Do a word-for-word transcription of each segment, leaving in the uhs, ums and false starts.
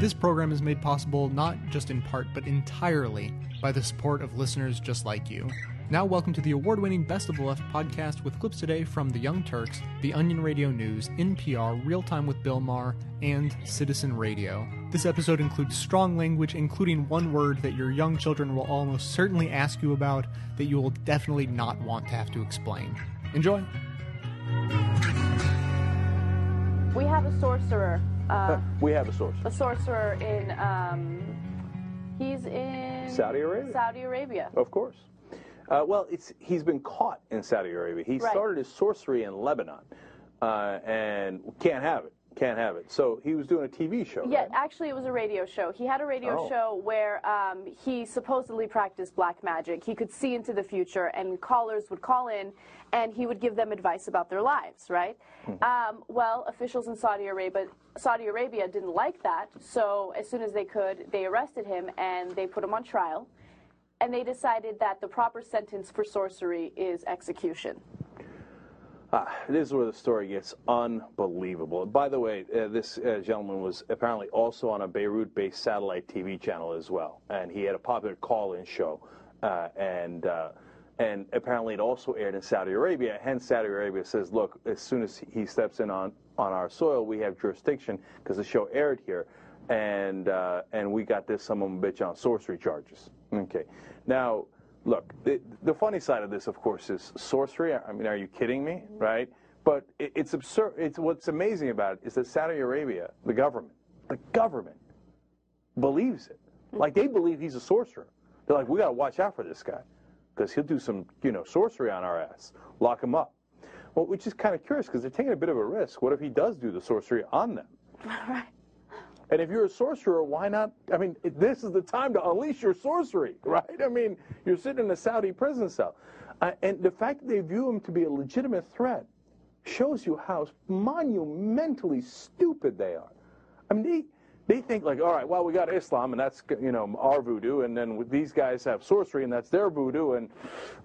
This program is made possible not just in part, but entirely by the support of listeners just like you. Now welcome to the award-winning Best of the Left podcast with clips today from The Young Turks, The Onion Radio News, N P R, Real Time with Bill Maher, and Citizen Radio. This episode includes strong language, including one word that your young children will almost certainly ask you about that you will definitely not want to have to explain. Enjoy! We have a sorcerer. Uh, we have a sorcerer. A sorcerer in, um, he's in... Saudi Arabia. Saudi Arabia. Of course. Uh, well, it's he's been caught in Saudi Arabia. He right. started his sorcery in Lebanon, uh, and can't have it. Can't have it. So he was doing a T V show. Yeah, right? Actually, it was a radio show. He had a radio oh. show where um, he supposedly practiced black magic. He could see into the future, and callers would call in, and he would give them advice about their lives. Right? Mm-hmm. um, well, officials in Saudi Arabia, Saudi Arabia didn't like that. So as soon as they could, they arrested him and they put him on trial. And they decided that the proper sentence for sorcery is execution. Ah, this is where the story gets unbelievable. By the way, uh, this uh, gentleman was apparently also on a Beirut-based satellite T V channel as well. And he had a popular call-in show. Uh, and uh, and apparently it also aired in Saudi Arabia. Hence, Saudi Arabia says, look, as soon as he steps in on, on our soil, we have jurisdiction because the show aired here. And uh, and we got this son of a bitch on sorcery charges. Okay. Now, look, the, the funny side of this, of course, is sorcery. I mean, are you kidding me, right? But it, it's absurd. It's what's amazing about it is that Saudi Arabia, the government, the government believes it. Like they believe he's a sorcerer. They're like, we got to watch out for this guy because he'll do some, you know, sorcery on our ass. Lock him up. Well, which is kind of curious because they're taking a bit of a risk. What if he does do the sorcery on them? Right. And if you're a sorcerer, why not? I mean, this is the time to unleash your sorcery, right? I mean, you're sitting in a Saudi prison cell. Uh, and the fact that they view him to be a legitimate threat shows you how monumentally stupid they are. I mean, they they think like, all right, well, we got Islam, and that's, you know, our voodoo, and then with these guys have sorcery, and that's their voodoo, and,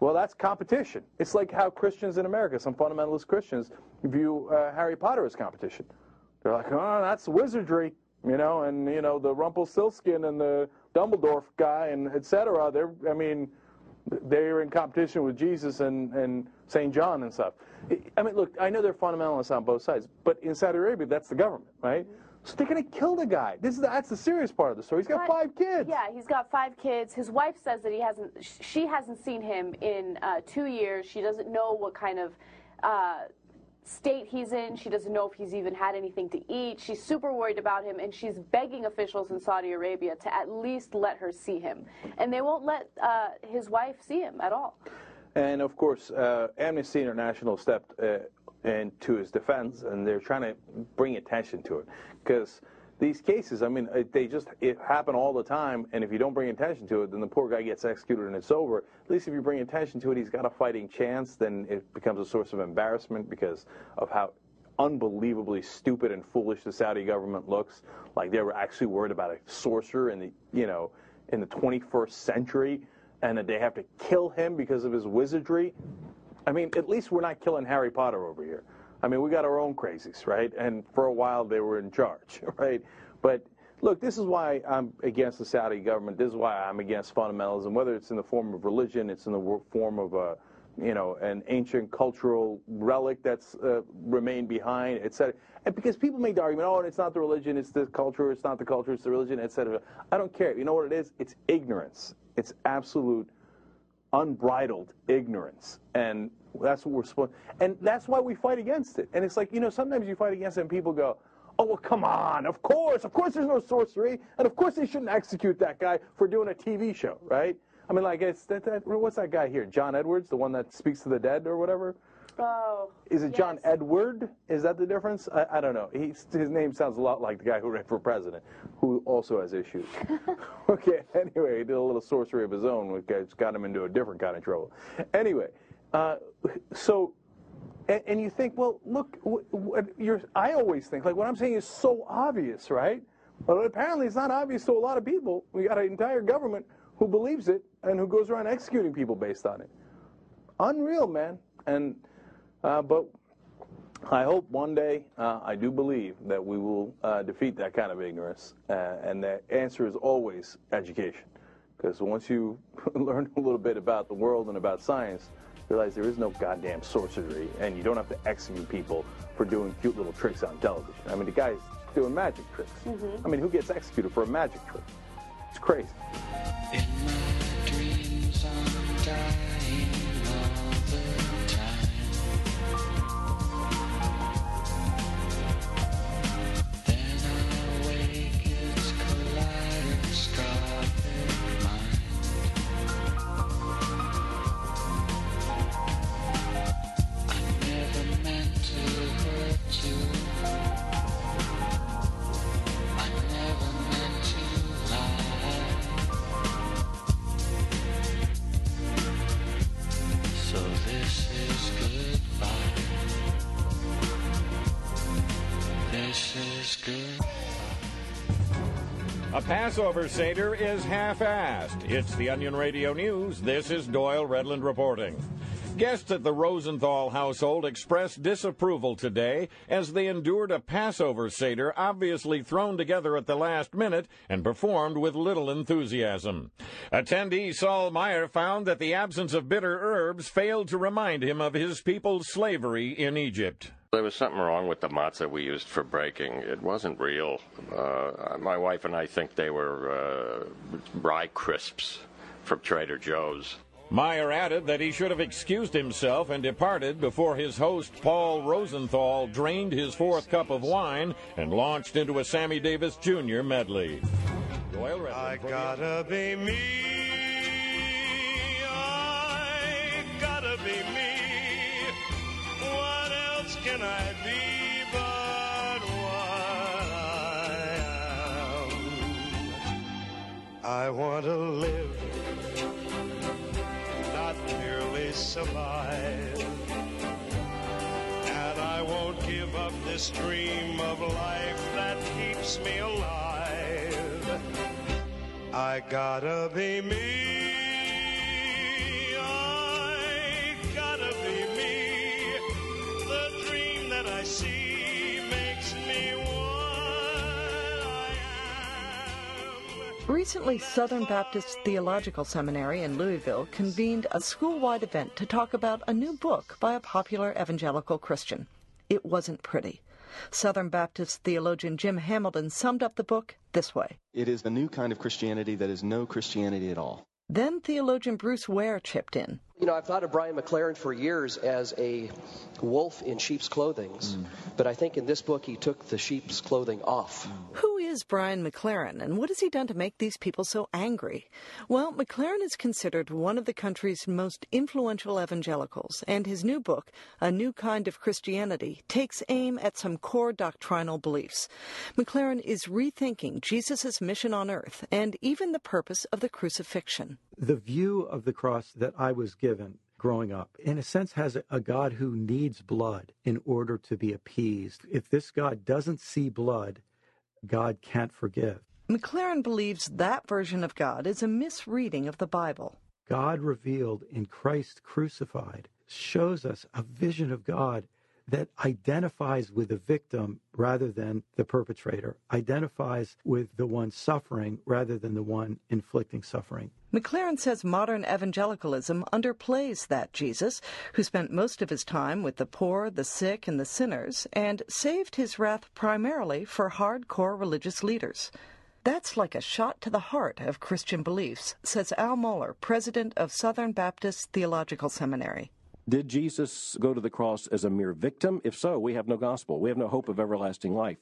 well, that's competition. It's like how Christians in America, some fundamentalist Christians, view uh, Harry Potter as competition. They're like, oh, that's wizardry. You know, and, you know, the Rumpelstiltskin and the Dumbledore guy and et cetera, they're, I mean, they're in competition with Jesus and, and Saint John and stuff. I mean, look, I know they're fundamentalists on both sides, but in Saudi Arabia, that's the government, right? So they're going to kill the guy. This is the, that's the serious part of the story. He's got but, five kids. Yeah, he's got five kids. His wife says that he hasn't, she hasn't seen him in uh, two years. She doesn't know what kind of... Uh, state he's in. She doesn't know if he's even had anything to eat. She's super worried about him, and she's begging officials in Saudi Arabia to at least let her see him. And they won't let uh, his wife see him at all. And, of course, uh, Amnesty International stepped uh, into his defense, and they're trying to bring attention to it. Because these cases, I mean, they just it happen all the time, and if you don't bring attention to it, then the poor guy gets executed and it's over. At least if you bring attention to it, he's got a fighting chance. Then it becomes a source of embarrassment because of how unbelievably stupid and foolish the Saudi government looks. Like they were actually worried about a sorcerer in the, you know, in the twenty-first century, and that they have to kill him because of his wizardry. I mean, at least we're not killing Harry Potter over here. I mean, we got our own crazies, right? And for a while, they were in charge, right? But, look, this is why I'm against the Saudi government. This is why I'm against fundamentalism, whether it's in the form of religion, it's in the form of, a, you know, an ancient cultural relic that's uh, remained behind, et cetera. And because people make the argument, oh, it's not the religion, it's the culture, it's not the culture, it's the religion, et cetera. I don't care. You know what it is? It's ignorance. It's absolute unbridled ignorance, and that's what we're supposed, and that's why we fight against it. And it's like, you know, sometimes you fight against it and people go, oh, well, come on, of course, of course there's no sorcery, and of course they shouldn't execute that guy for doing a T V show, right? I mean, like, it's that, that what's that guy here, John Edwards, the one that speaks to the dead or whatever? Oh, Is it yes. John Edward? Is that the difference? I, I don't know. He's, his name sounds a lot like the guy who ran for president, who also has issues. Okay, anyway, he did a little sorcery of his own, which got him into a different kind of trouble. Anyway, uh, so, and, and you think, well, look, what, what you're, I always think, like, what I'm saying is so obvious, right? But apparently it's not obvious to a lot of people. We got an entire government who believes it and who goes around executing people based on it. Unreal, man. And... Uh, but I hope one day, uh, I do believe that we will uh, defeat that kind of ignorance, uh, and the answer is always education. Because once you learn a little bit about the world and about science, you realize there is no goddamn sorcery, and you don't have to execute people for doing cute little tricks on television. I mean, the guy's doing magic tricks. Mm-hmm. I mean, who gets executed for a magic trick? It's crazy. In my dreams, I'm dying all the time. Then I wake, it's kaleidoscope in mind. I never meant to hurt you. A Passover Seder is half-assed. It's the Onion Radio News. This is Doyle Redland reporting. Guests at the Rosenthal household expressed disapproval today as they endured a Passover Seder obviously thrown together at the last minute and performed with little enthusiasm. Attendee Saul Meyer found that the absence of bitter herbs failed to remind him of his people's slavery in Egypt. There was something wrong with the matzah we used for breaking. It wasn't real. Uh, my wife and I think they were uh, rye crisps from Trader Joe's. Meyer added that he should have excused himself and departed before his host, Paul Rosenthal, drained his fourth cup of wine and launched into a Sammy Davis Junior medley. I gotta be me. I gotta be me. Can I be but what I am? I want to live, not merely survive. And I won't give up this dream of life that keeps me alive. I gotta be me. Recently, Southern Baptist Theological Seminary in Louisville convened a school-wide event to talk about a new book by a popular evangelical Christian. It wasn't pretty. Southern Baptist theologian Jim Hamilton summed up the book this way. It is a new kind of Christianity that is no Christianity at all. Then theologian Bruce Ware chipped in. You know, I've thought of Brian McLaren for years as a wolf in sheep's clothing, mm. but I think in this book he took the sheep's clothing off. Who is Brian McLaren, and what has he done to make these people so angry? Well, McLaren is considered one of the country's most influential evangelicals, and his new book, A New Kind of Christianity, takes aim at some core doctrinal beliefs. McLaren is rethinking Jesus' mission on earth and even the purpose of the crucifixion. The view of the cross that I was given growing up, in a sense, has a God who needs blood in order to be appeased. If this God doesn't see blood, God can't forgive. McLaren believes that version of God is a misreading of the Bible. God revealed in Christ crucified shows us a vision of God that identifies with the victim rather than the perpetrator, identifies with the one suffering rather than the one inflicting suffering. McLaren says modern evangelicalism underplays that Jesus, who spent most of his time with the poor, the sick, and the sinners, and saved his wrath primarily for hardcore religious leaders. That's like a shot to the heart of Christian beliefs, says Al Mohler, president of Southern Baptist Theological Seminary. Did Jesus go to the cross as a mere victim? If so, we have no gospel. We have no hope of everlasting life.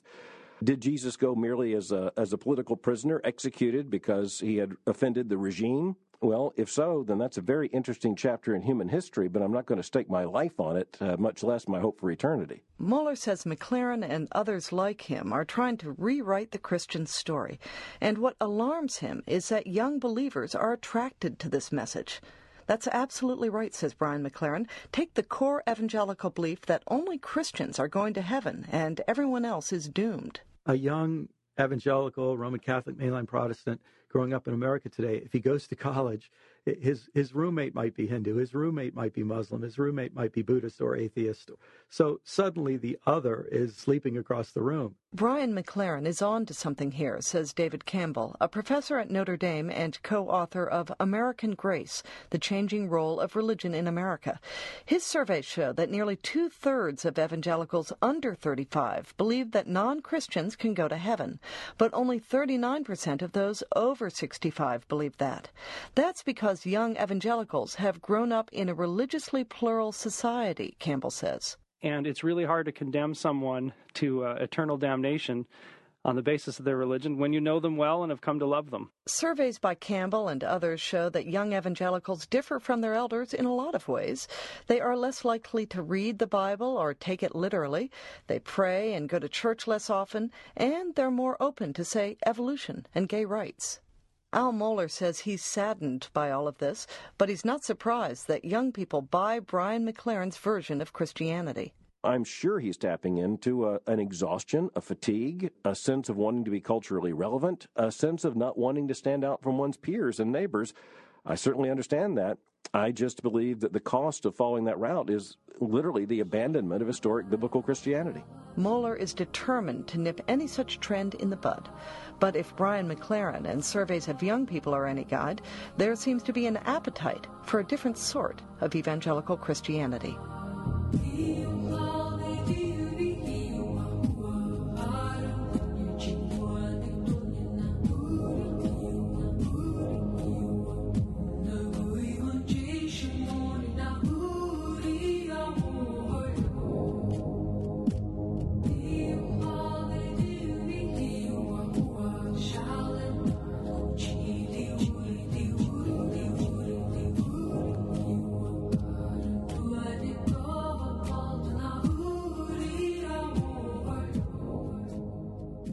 Did Jesus go merely as a as a political prisoner executed because he had offended the regime? Well, if so, then that's a very interesting chapter in human history, but I'm not going to stake my life on it, uh, much less my hope for eternity. Mohler says McLaren and others like him are trying to rewrite the Christian story. And what alarms him is that young believers are attracted to this message. That's absolutely right, says Brian McLaren. Take the core evangelical belief that only Christians are going to heaven and everyone else is doomed. A young evangelical Roman Catholic mainline Protestant growing up in America today, if he goes to college, his his roommate might be Hindu, his roommate might be Muslim, his roommate might be Buddhist or atheist. So suddenly the other is sleeping across the room. Brian McLaren is on to something here, says David Campbell, a professor at Notre Dame and co-author of American Grace, The Changing Role of Religion in America. His surveys show that nearly two-thirds of evangelicals under thirty-five believe that non-Christians can go to heaven, but only thirty-nine percent of those over sixty-five believe that. That's because young evangelicals have grown up in a religiously plural society, Campbell says. And it's really hard to condemn someone to uh, eternal damnation on the basis of their religion when you know them well and have come to love them. Surveys by Campbell and others show that young evangelicals differ from their elders in a lot of ways. They are less likely to read the Bible or take it literally. They pray and go to church less often, and they're more open to, say, evolution and gay rights. Al Mohler says he's saddened by all of this, but he's not surprised that young people buy Brian McLaren's version of Christianity. I'm sure he's tapping into a, an exhaustion, a fatigue, a sense of wanting to be culturally relevant, a sense of not wanting to stand out from one's peers and neighbors. I certainly understand that. I just believe that the cost of following that route is literally the abandonment of historic biblical Christianity. Mohler is determined to nip any such trend in the bud. But if Brian McLaren and surveys of young people are any guide, there seems to be an appetite for a different sort of evangelical Christianity.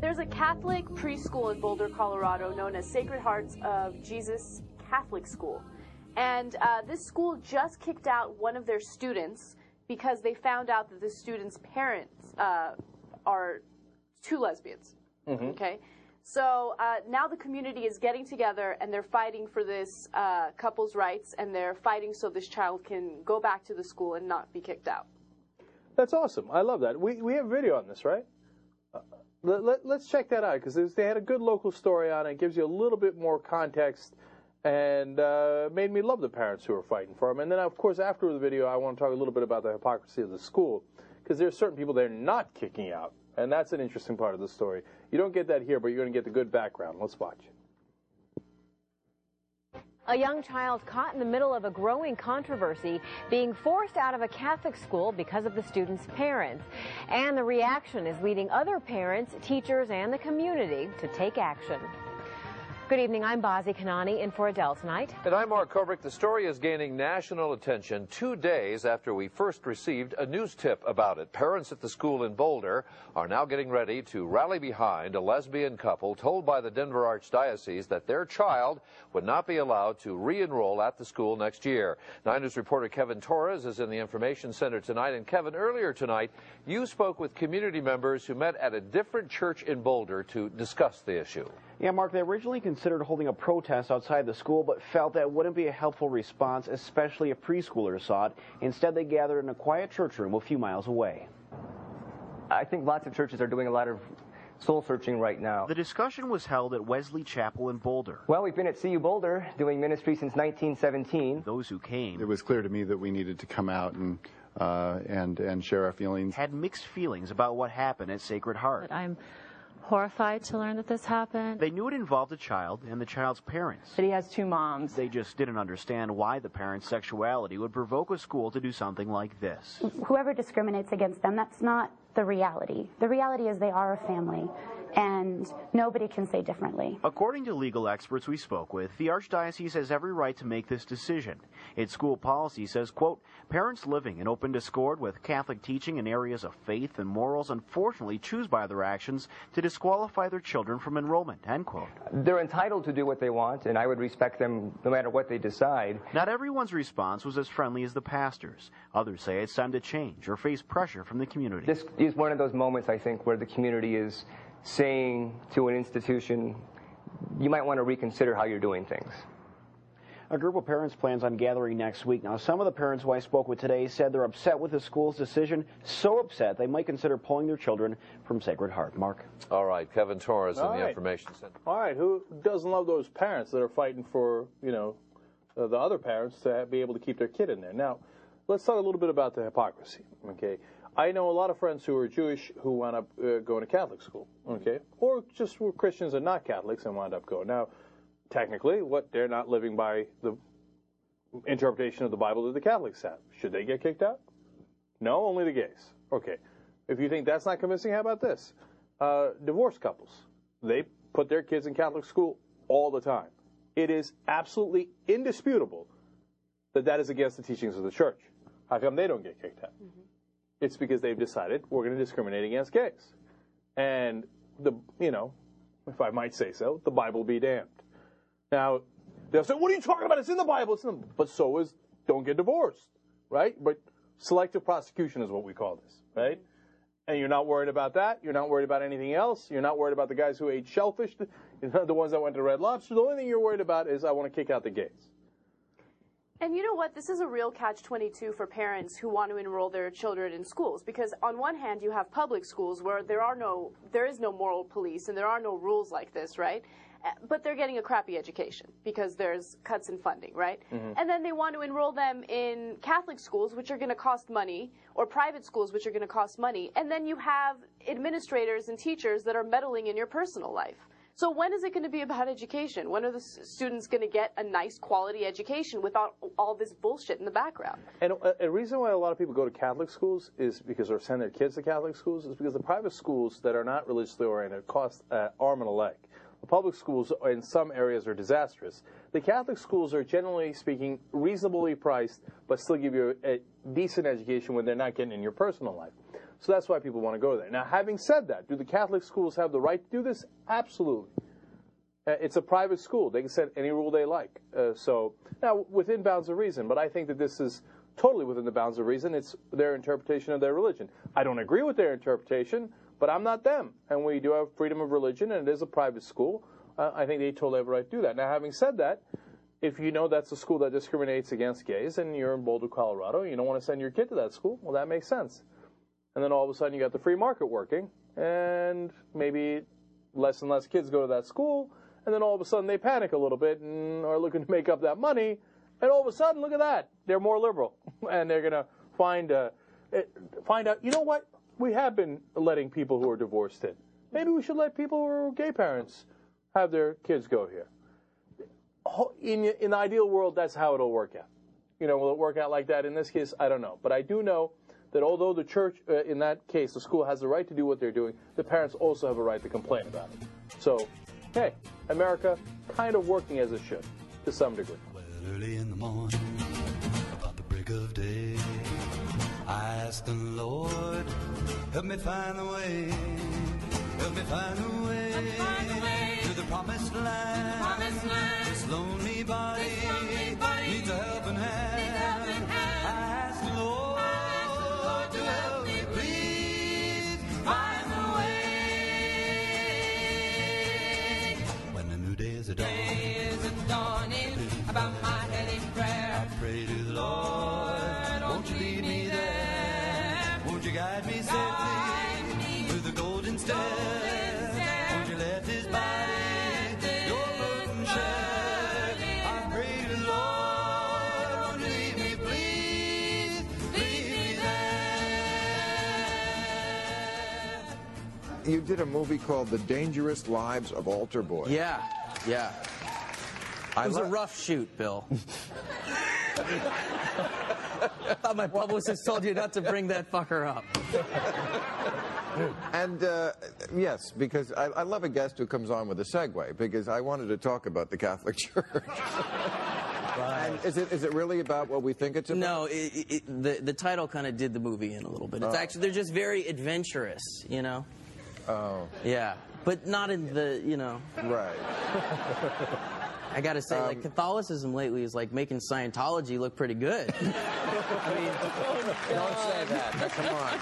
There's a Catholic preschool in Boulder, Colorado, known as Sacred Hearts of Jesus Catholic School. And uh, this school just kicked out one of their students because they found out that the student's parents uh, are two lesbians. Mm-hmm. Okay? So uh, now the community is getting together, and they're fighting for this uh, couple's rights, and they're fighting so this child can go back to the school and not be kicked out. That's awesome. I love that. We, we have video on this, right? Uh, Let, let, let's check that out, because they had a good local story on it. It gives you a little bit more context and uh, made me love the parents who are fighting for them. And then, of course, after the video, I want to talk a little bit about the hypocrisy of the school, because there are certain people they're not kicking out, and that's an interesting part of the story. You don't get that here, but you're going to get the good background. Let's watch. A young child caught in the middle of a growing controversy being forced out of a Catholic school because of the student's parents. And the reaction is leading other parents, teachers, and the community to take action. Good evening, I'm Bazi Kanani in for Adele tonight. And I'm Mark Kobrick. The story is gaining national attention two days after we first received a news tip about it. Parents at the school in Boulder are now getting ready to rally behind a lesbian couple told by the Denver Archdiocese that their child would not be allowed to re-enroll at the school next year. Nine News reporter Kevin Torres is in the Information Center tonight. And Kevin, earlier tonight, you spoke with community members who met at a different church in Boulder to discuss the issue. Yeah, Mark, they originally considered holding a protest outside the school, but felt that wouldn't be a helpful response, especially if preschoolers saw it. Instead, they gathered in a quiet church room a few miles away. I think lots of churches are doing a lot of soul-searching right now. The discussion was held at Wesley Chapel in Boulder. Well, we've been at C U Boulder doing ministry since nineteen seventeen. Those who came... It was clear to me that we needed to come out and uh, and, and share our feelings. ...had mixed feelings about what happened at Sacred Heart. But I'm... horrified to learn that this happened. They knew it involved a child and the child's parents. That he has two moms. They just didn't understand why the parents' sexuality would provoke a school to do something like this. Whoever discriminates against them, that's not the reality. The reality is they are a family, and nobody can say differently. According to legal experts we spoke with, the Archdiocese has every right to make this decision. Its school policy says, quote, parents living in open discord with Catholic teaching in areas of faith and morals unfortunately choose by their actions to disqualify their children from enrollment, end quote. They're entitled to do what they want, and I would respect them no matter what they decide. Not everyone's response was as friendly as the pastor's. Others say it's time to change or face pressure from the community. This is one of those moments, I think, where the community is saying to an institution, you might want to reconsider how you're doing things. A group of parents plans on gathering next week. Now, some of the parents who I spoke with today said they're upset with the school's decision, so upset they might consider pulling their children from Sacred Heart. Mark? All right, Kevin Torres in the Information Center. All right, who doesn't love those parents that are fighting for, you know, uh, the other parents to be able to keep their kid in there? Now, let's talk a little bit about the hypocrisy, okay? I know a lot of friends who are Jewish who wound up uh, going to Catholic school, okay? Or just were Christians and not Catholics and wound up going. Now, technically, what they're not living by the interpretation of the Bible that the Catholics have. Should they get kicked out? No, only the gays. Okay. If you think that's not convincing, how about this? Uh, divorced couples. They put their kids in Catholic school all the time. It is absolutely indisputable that that is against the teachings of the church. How come they don't get kicked out? Mm-hmm. It's because they've decided we're going to discriminate against gays. And, the you know, if I might say so, the Bible be damned. Now, they'll say, what are you talking about? It's in the Bible. It's in the... But so is don't get divorced, right? But selective prosecution is what we call this, right? And you're not worried about that. You're not worried about anything else. You're not worried about the guys who ate shellfish, the, the ones that went to Red Lobster. The only thing you're worried about is I want to kick out the gays. And you know what? This is a real catch twenty-two for parents who want to enroll their children in schools, because on one hand you have public schools where there are no, there is no moral police and there are no rules like this, right? But they're getting a crappy education because there's cuts in funding, right? Mm-hmm. And then they want to enroll them in Catholic schools, which are going to cost money, or private schools, which are going to cost money. And then you have administrators and teachers that are meddling in your personal life. So when is it going to be about education? When are the students going to get a nice quality education without all this bullshit in the background? And a, a reason why a lot of people go to Catholic schools is because, or send their kids to Catholic schools, is because the private schools that are not religiously oriented cost an arm and a leg. The public schools in some areas are disastrous. The Catholic schools are, generally speaking, reasonably priced, but still give you a, a decent education when they're not getting in your personal life. So that's why people want to go there. Now, having said that, do the Catholic schools have the right to do this? Absolutely. Uh, it's a private school. They can set any rule they like. Uh, so, now, within bounds of reason, but I think that this is totally within the bounds of reason. It's their interpretation of their religion. I don't agree with their interpretation, but I'm not them, and we do have freedom of religion, and it is a private school. Uh, I think they totally have a right to do that. Now, having said that, if you know that's a school that discriminates against gays, and you're in Boulder, Colorado, you don't want to send your kid to that school, well, that makes sense. And then all of a sudden you got the free market working, and maybe less and less kids go to that school, and then all of a sudden they panic a little bit and are looking to make up that money, and all of a sudden, look at that, they're more liberal, and they're going to find uh, find out, you know what? We have been letting people who are divorced in. Maybe we should let people who are gay parents have their kids go here. In, in the ideal world, that's how it'll work out. You know, will it work out like that in this case? I don't know. But I do know that although the church, uh, in that case, the school has the right to do what they're doing, the parents also have a right to complain about it. So, hey, America kind of working as it should, to some degree. Well, early in the morning, about the break of day, I asked the Lord, help me find a way, help me find a way, find a way to the promised land, the promised land. This lonely body, this lonely body needs a helping hand. You did a movie called The Dangerous Lives of Altar Boys. Yeah, yeah. I it was a rough shoot, Bill. I thought my publicist told you not to bring that fucker up. And, uh, yes, because I, I love a guest who comes on with a segue, because I wanted to talk about the Catholic Church. Right. And is it is it really about what we think it's about? No, it, it, the, the title kind of did the movie in a little bit. It's oh. actually, they're just very adventurous, you know? Oh. Yeah, but not in the, you know. Right. I gotta say, um, like, Catholicism lately is, like, making Scientology look pretty good. I mean, oh, don't say that. Now, come on.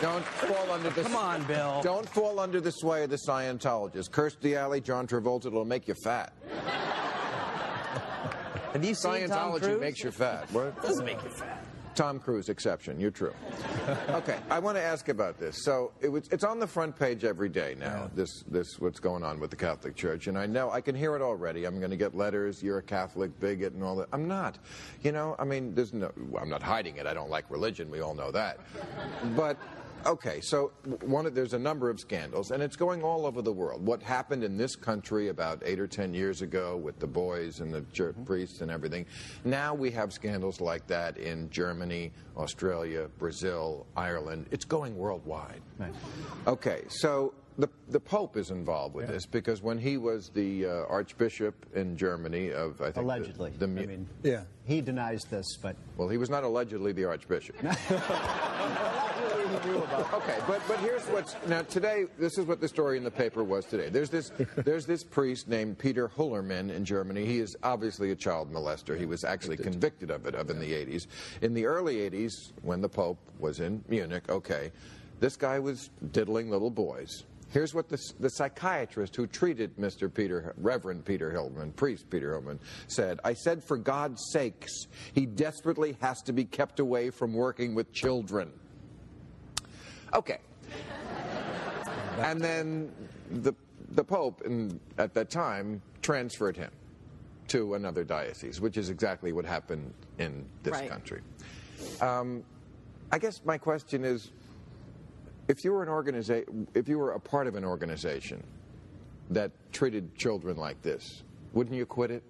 Don't fall under the... Come on, Bill. Don't fall under the sway of the Scientologists. Curse the alley, John Travolta, it'll make you fat. Have you seen Scientology? Tom Cruise? Makes you fat. What? Doesn't make you fat. Tom Cruise, exception. You're true. Okay, I want to ask about this. So it was, it's on the front page every day now, yeah. this, this what's going on with the Catholic Church. And I know, I can hear it already. I'm going to get letters, you're a Catholic bigot and all that. I'm not. You know, I mean, there's no, I'm not hiding it. I don't like religion. We all know that. But... Okay, so one of, there's a number of scandals, and it's going all over the world. What happened in this country about eight or ten years ago with the boys and the church priests and everything, now we have scandals like that in Germany, Australia, Brazil, Ireland. It's going worldwide. Right. Okay, so the, the Pope is involved with yeah. this, because when he was the uh, Archbishop in Germany of, I think... Allegedly. The, the, I mean, yeah. He denies this, but... Well, he was not allegedly the Archbishop. Okay, but but here's what's now today. This is what the story in the paper was today. There's this there's this priest named Peter Hullermann in Germany. He is obviously a child molester. He was actually convicted of it of in the eighties. In the early eighties, when the Pope was in Munich, okay, this guy was diddling little boys. Here's what the, the psychiatrist who treated Mister Peter, Reverend Peter Hullermann, priest Peter Hullermann, said. I said, for God's sakes, he desperately has to be kept away from working with children. Okay, and then the the Pope in, at that time transferred him to another diocese, which is exactly what happened in this right. country. Um, I guess my question is, if you were an organiza- if you were a part of an organization that treated children like this, wouldn't you quit it?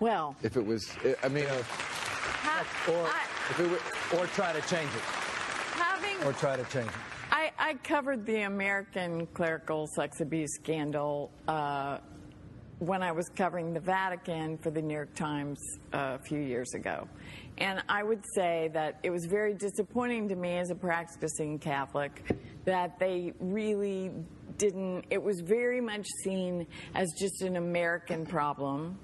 Well, if it was, I mean, uh, ha- or I- if it were, or try to change it. Or try to change it. I, I covered the American clerical sex abuse scandal uh, when I was covering the Vatican for the New York Times uh, a few years ago. And I would say that it was very disappointing to me as a practicing Catholic that they really didn't, it was very much seen as just an American problem.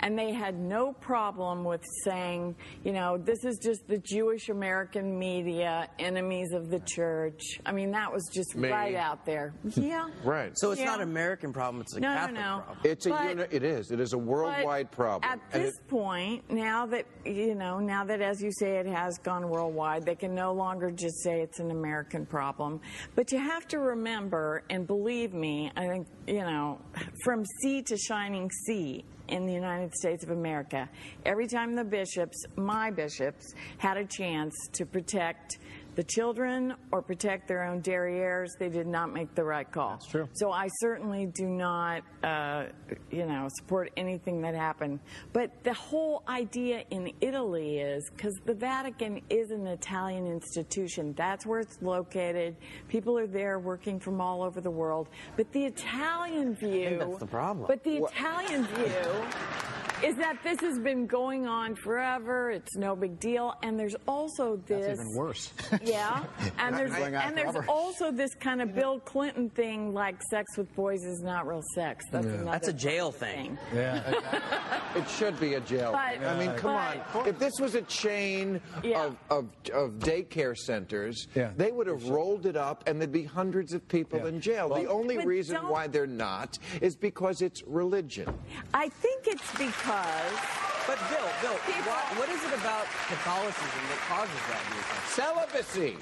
And they had no problem with saying, you know, this is just the Jewish American media, enemies of the church. I mean, that was just Maybe. right out there. Yeah. Right. So it's yeah. not an American problem. It's a no, Catholic no, no. problem. It's but, a uni- it is. It is a worldwide problem. At this it- point, now that, you know, now that, as you say, it has gone worldwide, they can no longer just say it's an American problem. But you have to remember, and believe me, I think, you know, from sea to shining sea, in the United States of America, every time the bishops, my bishops, had a chance to protect the children or protect their own derrieres, they did not make the right call. That's true. So I certainly do not, uh, you know, support anything that happened. But the whole idea in Italy is, because the Vatican is an Italian institution, that's where it's located. People are there working from all over the world. But the Italian view... I think that's the problem. But the what? Italian view... is that this has been going on forever, it's no big deal, and there's also this... That's even worse. Yeah, and there's and there's forever. also this kind of Bill Clinton thing, like sex with boys is not real sex. That's, yeah. That's a jail thing. thing. Yeah, exactly. It should be a jail but, thing. I mean, come but, on. If this was a chain yeah. of, of, of daycare centers, yeah. they would have rolled it up and there'd be hundreds of people yeah. in jail. Well, the only reason why they're not is because it's religion. I think it's because... But Bill, Bill, why, what is it about Catholicism that causes that? Celibacy.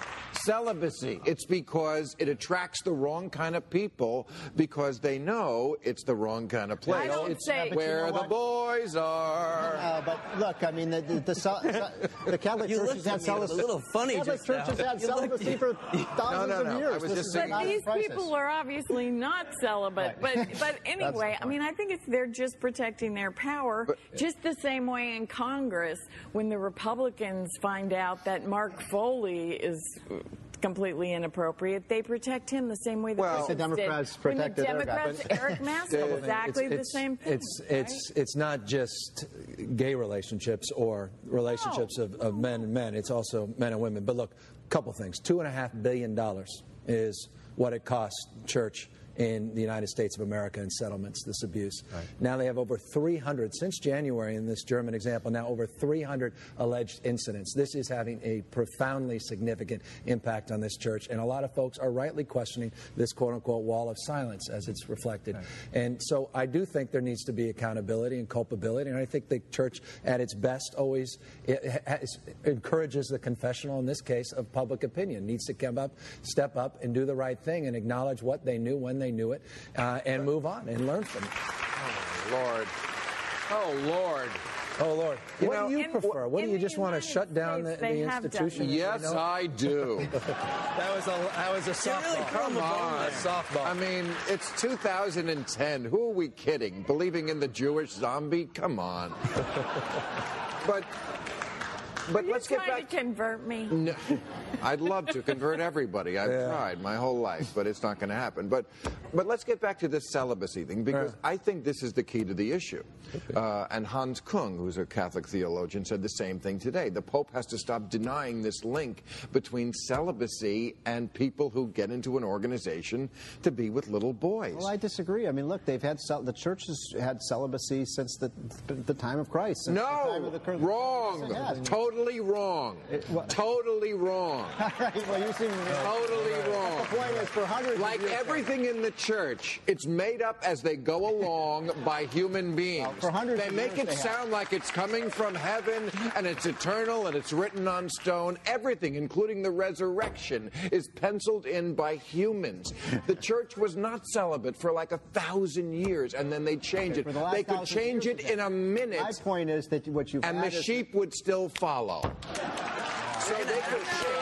Celibacy. It's because it attracts the wrong kind of people because they know it's the wrong kind of place. I don't it's say, where you know the boys are. Uh, but look, I mean, the the, the, the, the Catholic Church has had celibacy. A little funny Catholic just Church now. Has had you celibacy for thousands no, no, no. of years. I was just but these people are obviously not celibate. Right. But but anyway, I mean, I think it's they're just protecting their power, but, just the same way in Congress when the Republicans find out that Mark Foley is completely inappropriate. They protect him the same way the, well, the Democrats did. protected when the Democrats, Eric Maskell, exactly it's, it's, the same thing. It's right? it's it's not just gay relationships or relationships no. of, of men and men. It's also men and women. But look, a couple things. Two and a half billion dollars is what it costs church in the United States of America in settlements, this abuse. Right. Now they have over three hundred, since January in this German example, now over three hundred alleged incidents. This is having a profoundly significant impact on this church, and a lot of folks are rightly questioning this quote-unquote wall of silence as it's reflected. Right. And so I do think there needs to be accountability and culpability, and I think the church at its best always it has, encourages the confessional, in this case, of public opinion, needs to come up, step up, and do the right thing and acknowledge what they knew when they knew it, uh, and move on and learn from it. Oh, Lord. Oh, Lord. Oh, Lord. You what know, do you in, prefer? What do you just want to shut down the, the institution? Yes, you know? I do. That was a, that was a softball. Really, come on. A softball. I mean, it's two thousand ten. Who are we kidding? Believing in the Jewish zombie? Come on. But... But You're let's get back to convert me. No, I'd love to convert everybody. I've yeah. tried my whole life, but it's not going to happen. But, but let's get back to this celibacy thing, because yeah. I think this is the key to the issue. Okay. Uh, and Hans Kung, who's a Catholic theologian, said the same thing today. The Pope has to stop denying this link between celibacy and people who get into an organization to be with little boys. Well, I disagree. I mean, look, they've had the church has had celibacy since the the time of Christ. No, the time of the wrong. Yes, totally. Totally wrong. It, well, totally wrong. All right, well, you seem right. Totally right. wrong. But the point is, for hundreds like of years everything in the church, it's made up as they go along by human beings. Well, for hundreds they of make years it they sound have. Like it's coming from heaven and it's eternal and it's written on stone. Everything, including the resurrection, is penciled in by humans. The church was not celibate for like a thousand years, and then they changed okay, it. The they could change it in a minute. My point is that what you've and the sheep would still follow. Follow. So they could change.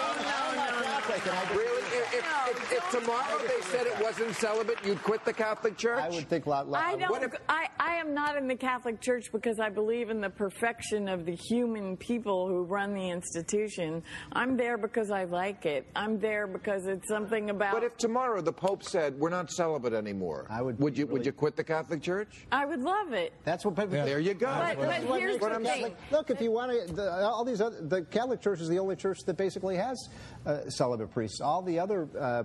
Really? If, if, if, if tomorrow they said it wasn't celibate, you'd quit the Catholic Church? I would think a lot less. I, don't, if, I, I am not in the Catholic Church because I believe in the perfection of the human people who run the institution. I'm there because I like it. I'm there because it's something about... But if tomorrow the Pope said, we're not celibate anymore, I would, would, you, really, would you quit the Catholic Church? I would love it. That's what people... Yeah. There you go. But, but what here's what the thing. Look, if you want to... The, all these other, the Catholic Church is the only church that basically has uh, celibate priests. All the other, uh,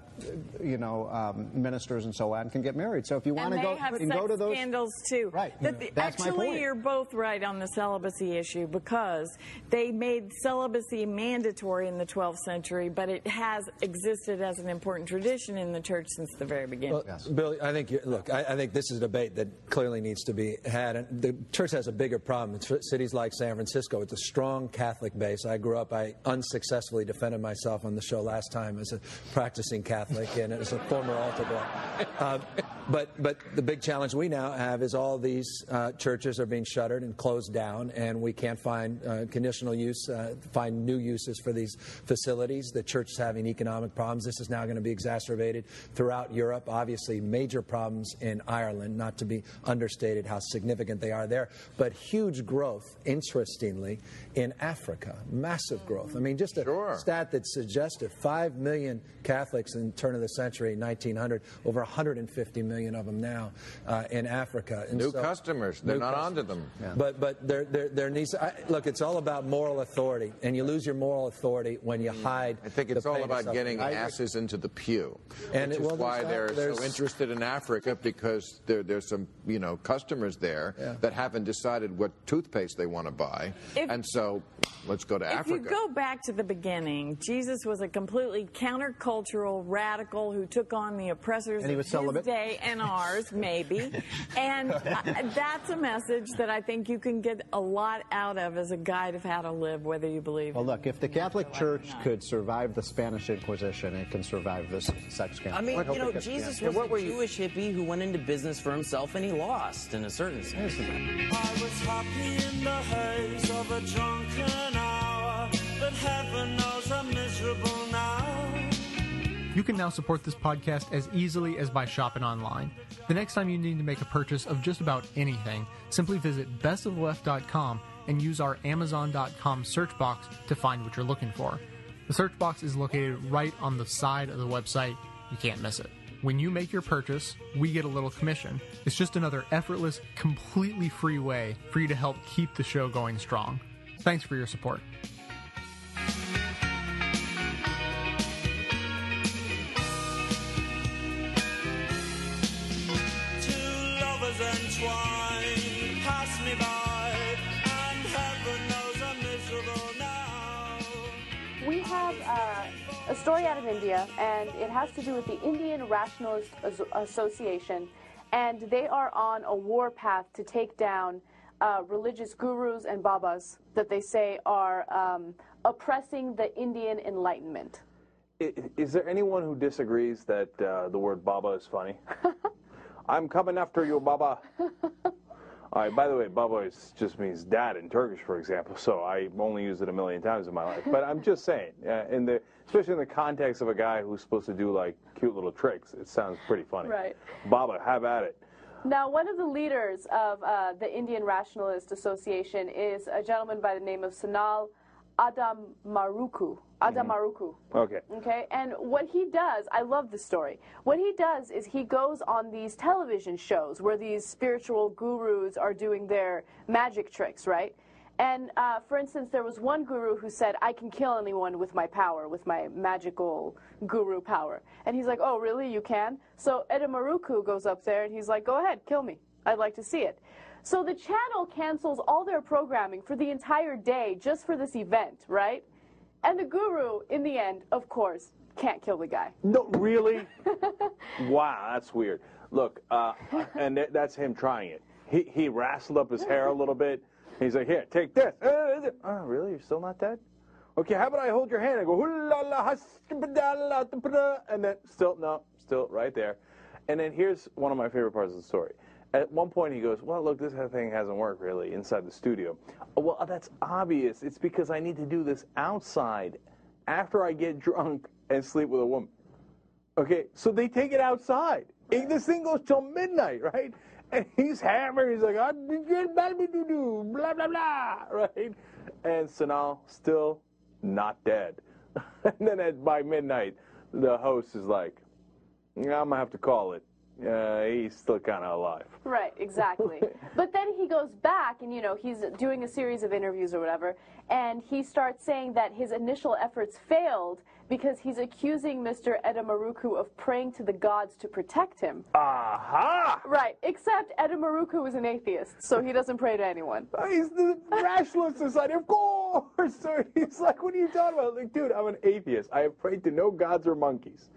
you know, um, ministers and so on can get married. So if you want to go, and go to those scandals too, right? That, yeah. That's actually, my point. You're both right on the celibacy issue, because they made celibacy mandatory in the twelfth century, but it has existed as an important tradition in the church since the very beginning. Well, yes. Bill, I think you're, look, I, I think this is a debate that clearly needs to be had. And the church has a bigger problem. It's cities like San Francisco. It's a strong Catholic base. I grew up. I unsuccessfully defended myself on the show last time as a practicing Catholic, and it was a former altar boy. Uh, but, but the big challenge we now have is all these uh, churches are being shuttered and closed down, and we can't find uh, conditional use, uh, find new uses for these facilities. The church is having economic problems. This is now going to be exacerbated throughout Europe. Obviously, major problems in Ireland, not to be understated how significant they are there, but huge growth, interestingly, in Africa, massive growth. I mean, just a sure. stat that suggested five million Catholics in the turn of the century, nineteen hundred, over one hundred fifty million of them now uh, in Africa. And new so, customers. They're new not customers. Onto them. Yeah. But but there, there, there needs to, I, look, it's all about moral authority, and you lose your moral authority when you hide. I think it's the all about getting asses into the pew, and which it, well, is why they're so interested in Africa, because there, there's some, you know, customers there yeah. that haven't decided what toothpaste they want to buy, if, and so let's go to if Africa. If you go back to the beginning, Jesus was a completely countercultural cultural radical who took on the oppressors of his day and ours, maybe. And uh, that's a message that I think you can get a lot out of as a guide of how to live, whether you believe. Well, look, if the Catholic Church could survive the Spanish Inquisition, it can survive this sex scandal. I mean, I you know, Jesus was a Jewish you? hippie who went into business for himself, and he lost in a certain sense. I was happy in the haze of a drunken hour, but heaven knows I'm miserable now. You can now support this podcast as easily as by shopping online. The next time you need to make a purchase of just about anything, simply visit best of left dot com and use our amazon dot com search box to find what you're looking for. The search box is located right on the side of the website. You can't miss it. When you make your purchase, we get a little commission. It's just another effortless, completely free way for you to help keep the show going strong. Thanks for your support. story out of India, and it has to do with the Indian Rationalist Association, and they are on a war path to take down uh, religious gurus and babas that they say are um, oppressing the Indian Enlightenment. Is there anyone who disagrees that uh, the word baba is funny? I'm coming after you, baba. All right, by the way, baba is, just means dad in Turkish, for example, so I only used it a million times in my life. But I'm just saying, uh, in the, especially in the context of a guy who's supposed to do, like, cute little tricks, it sounds pretty funny. Right. Baba, have at it. Now, one of the leaders of uh, the Indian Rationalist Association is a gentleman by the name of Sanal Adamaruku. Adamaruku. Mm-hmm. Okay. Okay, and what he does, I love this story. What he does is he goes on these television shows where these spiritual gurus are doing their magic tricks, right? And uh, for instance, there was one guru who said, I can kill anyone with my power, with my magical guru power. And he's like, oh, really? You can? So Adamaruku goes up there and he's like, go ahead, kill me. I'd like to see it. So the channel cancels all their programming for the entire day just for this event, right? And the guru, in the end, of course, can't kill the guy. No, really? Wow, that's weird. Look, uh, and th that's him trying it. He he wrestled up his hair a little bit. He's like, here, take this. Oh, really? You're still not dead? Okay, how about I hold your hand and go, and then still, no, still right there. And then here's one of my favorite parts of the story. At one point, he goes, well, look, this thing hasn't worked, really, inside the studio. Oh, well, that's obvious. It's because I need to do this outside after I get drunk and sleep with a woman. Okay, so they take it outside. Right. This thing goes till midnight, right? And he's hammered. He's like, blah, blah, blah, right? And Sanal, still not dead. And then at, by midnight, the host is like, I'm going to have to call it. Uh, he's still kind of alive. Right, exactly. But then he goes back and, you know, he's doing a series of interviews or whatever, and he starts saying that his initial efforts failed because he's accusing Mister Adamaruku of praying to the gods to protect him. Aha! Uh-huh. Right, except Adamaruku is an atheist, so he doesn't pray to anyone. He's the rationalist society, of course! So he's like, what are you talking about? Like, dude, I'm an atheist. I have prayed to no gods or monkeys.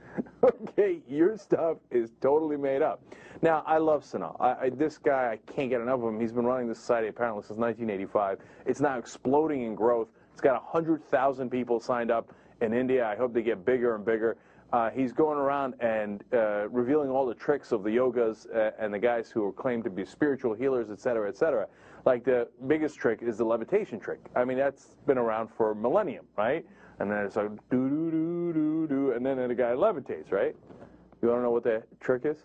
Okay, your stuff is totally made up. Now, I love Sanal. I, I, this guy, I can't get enough of him. He's been running this society apparently since nineteen eighty-five. It's now exploding in growth. It's got one hundred thousand people signed up in India. I hope they get bigger and bigger. Uh, he's going around and uh, revealing all the tricks of the yogas uh, and the guys who are claimed to be spiritual healers, et cetera, et cetera. Like, the biggest trick is the levitation trick. I mean, that's been around for a millennium, right? And then it's like, do-do-do-do-do, and then the guy levitates, right? You want to know what the trick is?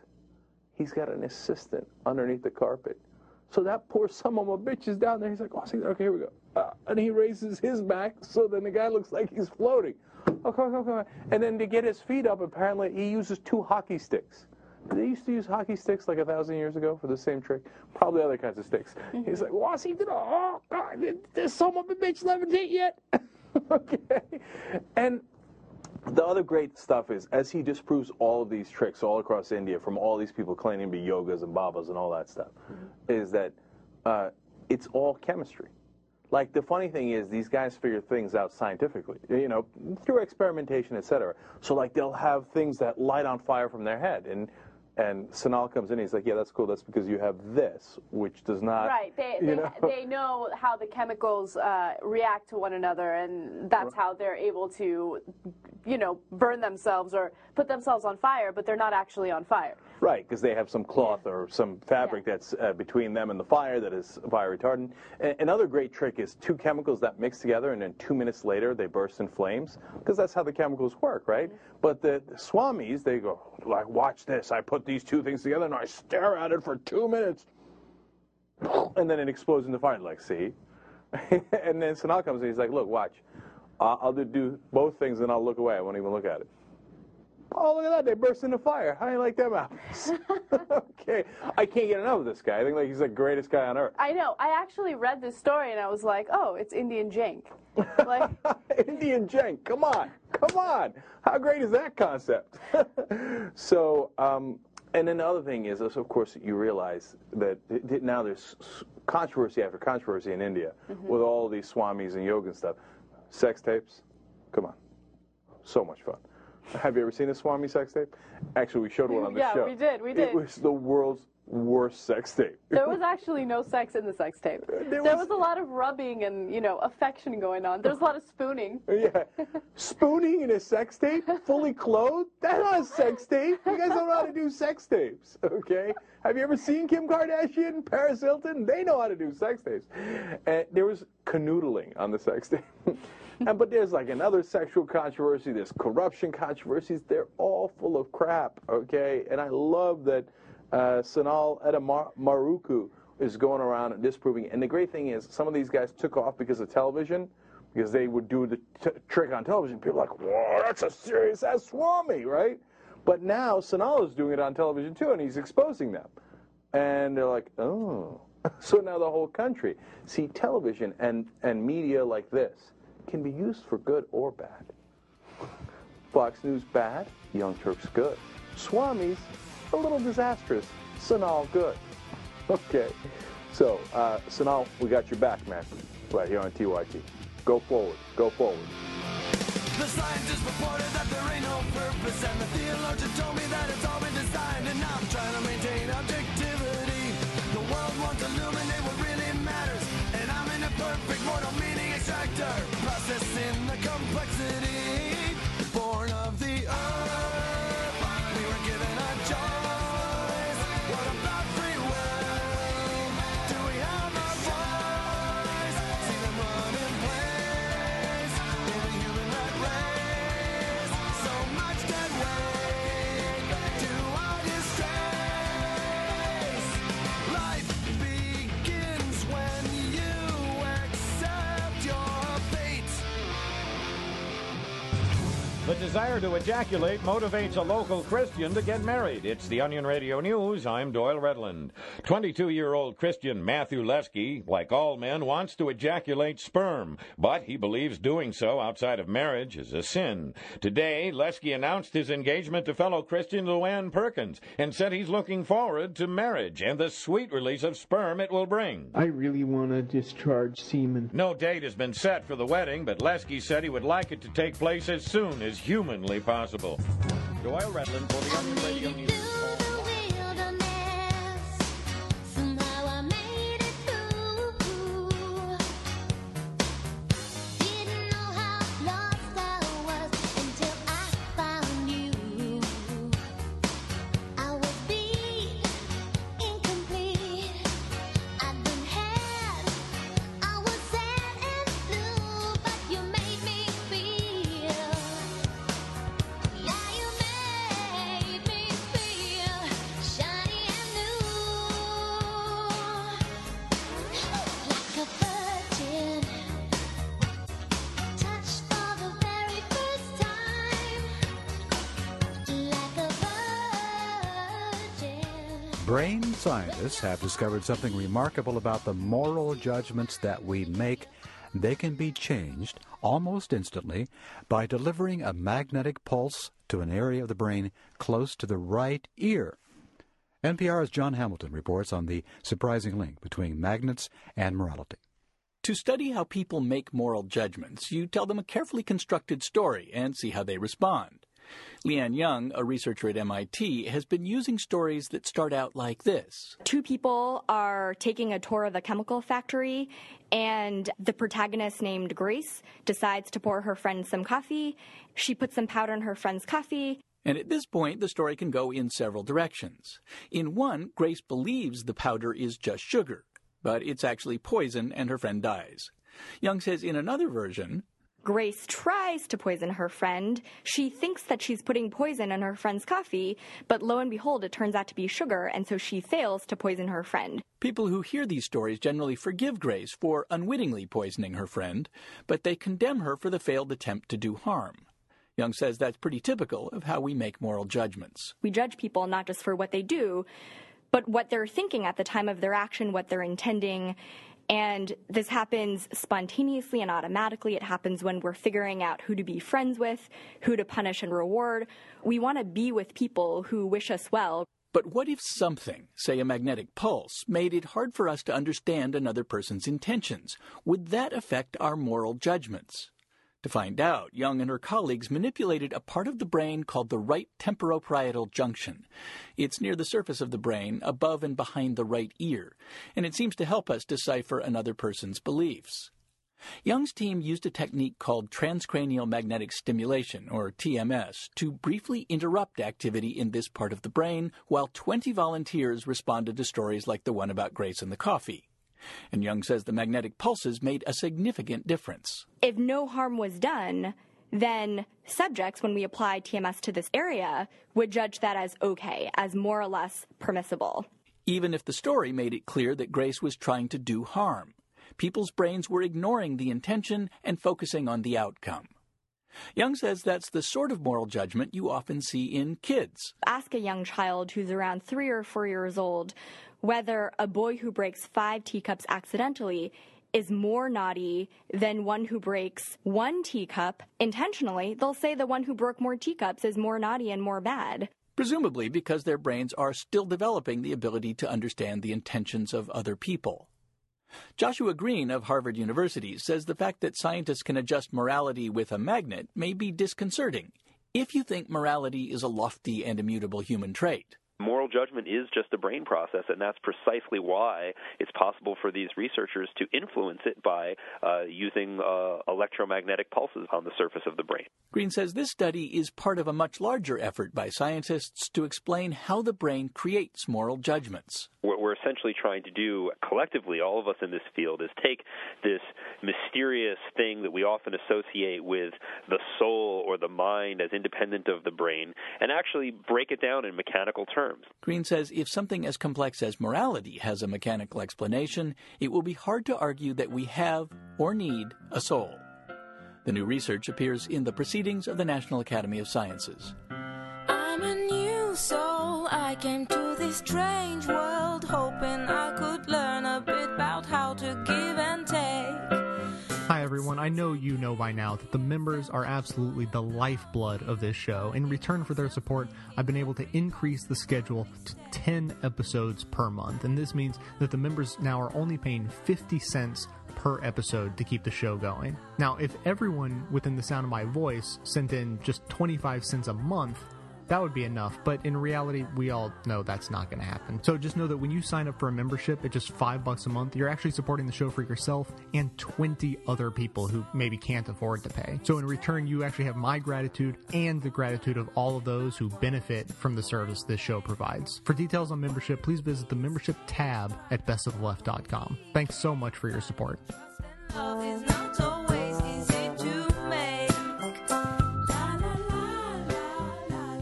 He's got an assistant underneath the carpet. So that poor son of a bitch is down there. He's like, oh, okay, here we go. Uh, and he raises his back, so then the guy looks like he's floating. Oh, come on, come on. And then to get his feet up, apparently, he uses two hockey sticks. They used to use hockey sticks like a thousand years ago for the same trick. Probably other kinds of sticks. Mm-hmm. He's like, Washington, oh, God, this son of a bitch levitate yet? Okay. And the other great stuff is, as he disproves all of these tricks all across India from all these people claiming to be yogas and babas and all that stuff, mm-hmm. is that uh, it's all chemistry. Like, the funny thing is, these guys figure things out scientifically, you know, through experimentation, et cetera. So, like, they'll have things that light on fire from their head. And and Sanal comes in, he's like, yeah, that's cool. That's because you have this, which does not... Right. They, they, know. they know how the chemicals uh, react to one another, and that's how they're able to, you know, burn themselves or put themselves on fire, but they're not actually on fire. Right, because they have some cloth yeah. or some fabric yeah. that's uh, between them and the fire that is fire retardant. And another great trick is two chemicals that mix together, and then two minutes later they burst in flames, because that's how the chemicals work, right? Mm-hmm. But the, the swamis, they go, like, watch this. I put these two things together, and I stare at it for two minutes. And then it explodes in the fire, like, see? And then Sanal comes in, he's like, look, watch. Uh, I'll do both things, and I'll look away. I won't even look at it. Oh, look at that. They burst into fire. How do you like them apples? Okay. I can't get enough of this guy. I think, like, he's the greatest guy on earth. I know. I actually read this story, and I was like, oh, it's Indian Jenk. Like... Indian Jenk. Come on. Come on. How great is that concept? So, um, and then the other thing is, of course, you realize that now there's controversy after controversy in India mm-hmm. with all these swamis and yoga and stuff. Sex tapes. Come on. So much fun. Have you ever seen a Swami sex tape? Actually, we showed one on the yeah, show. Yeah, we did. We did. It was the world's worst sex tape. There was actually no sex in the sex tape. There, there was, was a lot of rubbing and, you know, affection going on. There's a lot of spooning. Yeah. Spooning in a sex tape? Fully clothed? That's not a sex tape. You guys don't know how to do sex tapes, okay? Have you ever seen Kim Kardashian, Paris Hilton? They know how to do sex tapes. And there was canoodling on the sex tape. And, but there's like another sexual controversy, there's corruption controversies, they're all full of crap, okay? And I love that uh, Sanal Edamaruku is going around and disproving it. And the great thing is, some of these guys took off because of television, because they would do the t trick on television. People are like, whoa, that's a serious-ass Swami, right? But now Sanal is doing it on television too, and he's exposing them. And they're like, oh. So now the whole country. See, television and, and media like this can be used for good or bad. Fox News bad, Young Turks good. Swami's a little disastrous, Sanal good. Okay, so uh, Sanal, we got your back, man, right here on T Y T. Go forward, go forward. The scientists reported that there ain't no purpose, and the theologian told me that it's all been designed, and now I'm trying to maintain objectivity. The world wants to illuminate what really matters, and I'm in a perfect mortal meaning extractor. Processing the complexity, born of the earth, we were given a choice. What about free will? Do we have a voice? See them run in place in the human race. So much dead weight to our disgrace. Life begins when you accept your. The desire to ejaculate motivates a local Christian to get married. It's the Onion Radio News. I'm Doyle Redland. twenty-two-year-old Christian Matthew Lesky, like all men, wants to ejaculate sperm, but he believes doing so outside of marriage is a sin. Today, Lesky announced his engagement to fellow Christian Luann Perkins and said he's looking forward to marriage and the sweet release of sperm it will bring. I really want to discharge semen. No date has been set for the wedding, but Lesky said he would like it to take place as soon as humanly possible. Doyle Redland for the Onion Radio News. Brain scientists have discovered something remarkable about the moral judgments that we make. They can be changed almost instantly by delivering a magnetic pulse to an area of the brain close to the right ear. N P R's John Hamilton reports on the surprising link between magnets and morality. To study how people make moral judgments, you tell them a carefully constructed story and see how they respond. Leanne Young, a researcher at M I T, has been using stories that start out like this. Two people are taking a tour of a chemical factory, and the protagonist named Grace decides to pour her friend some coffee. She puts some powder in her friend's coffee. And at this point, the story can go in several directions. In one, Grace believes the powder is just sugar, but it's actually poison, and her friend dies. Young says in another version, Grace tries to poison her friend. She thinks that she's putting poison in her friend's coffee, but lo and behold, it turns out to be sugar, and so she fails to poison her friend. People who hear these stories generally forgive Grace for unwittingly poisoning her friend, but they condemn her for the failed attempt to do harm. Young says that's pretty typical of how we make moral judgments. We judge people not just for what they do, but what they're thinking at the time of their action, what they're intending. And this happens spontaneously and automatically. It happens when we're figuring out who to be friends with, who to punish and reward. We want to be with people who wish us well. But what if something, say a magnetic pulse, made it hard for us to understand another person's intentions? Would that affect our moral judgments? To find out, Young and her colleagues manipulated a part of the brain called the right temporoparietal junction. It's near the surface of the brain, above and behind the right ear, and it seems to help us decipher another person's beliefs. Young's team used a technique called transcranial magnetic stimulation, or T M S, to briefly interrupt activity in this part of the brain, while twenty volunteers responded to stories like the one about Grace and the coffee. And Young says the magnetic pulses made a significant difference. If no harm was done, then subjects, when we apply T M S to this area, would judge that as okay, as more or less permissible. Even if the story made it clear that Grace was trying to do harm, people's brains were ignoring the intention and focusing on the outcome. Young says that's the sort of moral judgment you often see in kids. Ask a young child who's around three or four years old whether a boy who breaks five teacups accidentally is more naughty than one who breaks one teacup intentionally. They'll say the one who broke more teacups is more naughty and more bad. Presumably because their brains are still developing the ability to understand the intentions of other people. Joshua Green of Harvard University says the fact that scientists can adjust morality with a magnet may be disconcerting if you think morality is a lofty and immutable human trait. Moral judgment is just a brain process, and that's precisely why it's possible for these researchers to influence it by uh, using uh, electromagnetic pulses on the surface of the brain. Green says this study is part of a much larger effort by scientists to explain how the brain creates moral judgments. What we're essentially trying to do collectively, all of us in this field, is take this mysterious thing that we often associate with the soul or the mind as independent of the brain and actually break it down in mechanical terms. Green says if something as complex as morality has a mechanical explanation, it will be hard to argue that we have or need a soul. The new research appears in the Proceedings of the National Academy of Sciences. I'm a new soul. I came to this strange world hoping I could learn a bit about how to give and take. Hi, everyone. I know you know by now that the members are absolutely the lifeblood of this show. In return for their support, I've been able to increase the schedule to ten episodes per month. And this means that the members now are only paying fifty cents per episode to keep the show going. Now, if everyone within the sound of my voice sent in just twenty-five cents a month, that would be enough, but in reality, we all know that's not going to happen. So just know that when you sign up for a membership at just five bucks a month, you're actually supporting the show for yourself and twenty other people who maybe can't afford to pay. So in return, you actually have my gratitude and the gratitude of all of those who benefit from the service this show provides. For details on membership, please visit the membership tab at best of the left dot com. Thanks so much for your support.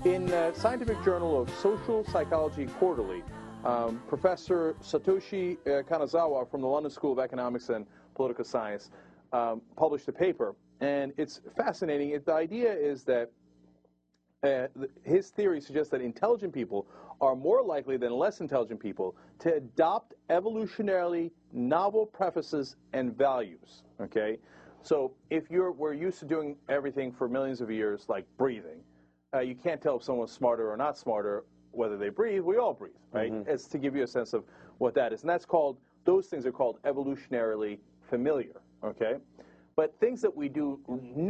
In the Scientific Journal of Social Psychology Quarterly, um, Professor Satoshi uh, Kanazawa from the London School of Economics and Political Science um, published a paper, and it's fascinating. It, the idea is that uh, his theory suggests that intelligent people are more likely than less intelligent people to adopt evolutionarily novel prefaces and values, okay? So if you're we're used to doing everything for millions of years, like breathing, Uh, you can't tell if someone's smarter or not smarter, whether they breathe. We all breathe, right? Mm-hmm. It's to give you a sense of what that is. And that's called, those things are called evolutionarily familiar, okay? But things that we do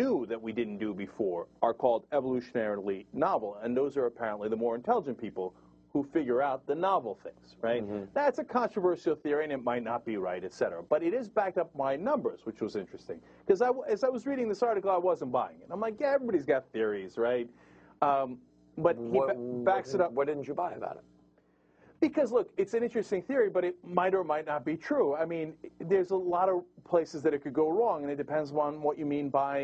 new that we didn't do before are called evolutionarily novel. And those are apparently the more intelligent people who figure out the novel things, right? Mm-hmm. That's a controversial theory, and it might not be right, et cetera. But it is backed up by numbers, which was interesting. Because I, as I was reading this article, I wasn't buying it. I'm like, yeah, everybody's got theories, right? Um, but he what, ba backs it up. What didn't you buy about it? Because, look, it's an interesting theory, but it might or might not be true. I mean, there's a lot of places that it could go wrong, and it depends on what you mean by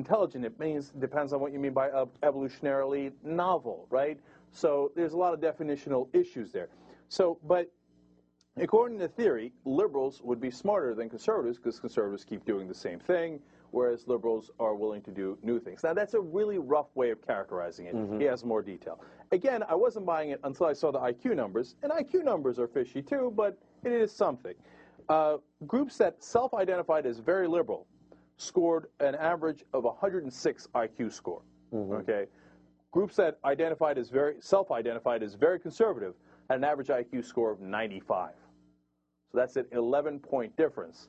intelligent. It means it depends on what you mean by evolutionarily novel, right? So there's a lot of definitional issues there. So, but according to theory, liberals would be smarter than conservatives because conservatives keep doing the same thing, whereas liberals are willing to do new things. Now, that's a really rough way of characterizing it. Mm-hmm. He has more detail. Again, I wasn't buying it until I saw the I Q numbers, and I Q numbers are fishy too, but it is something. Uh, groups that self-identified as very liberal scored an average of one hundred six I Q score. Mm-hmm. Okay, groups that identified as very self-identified as very conservative had an average I Q score of ninety-five. So that's an eleven-point difference,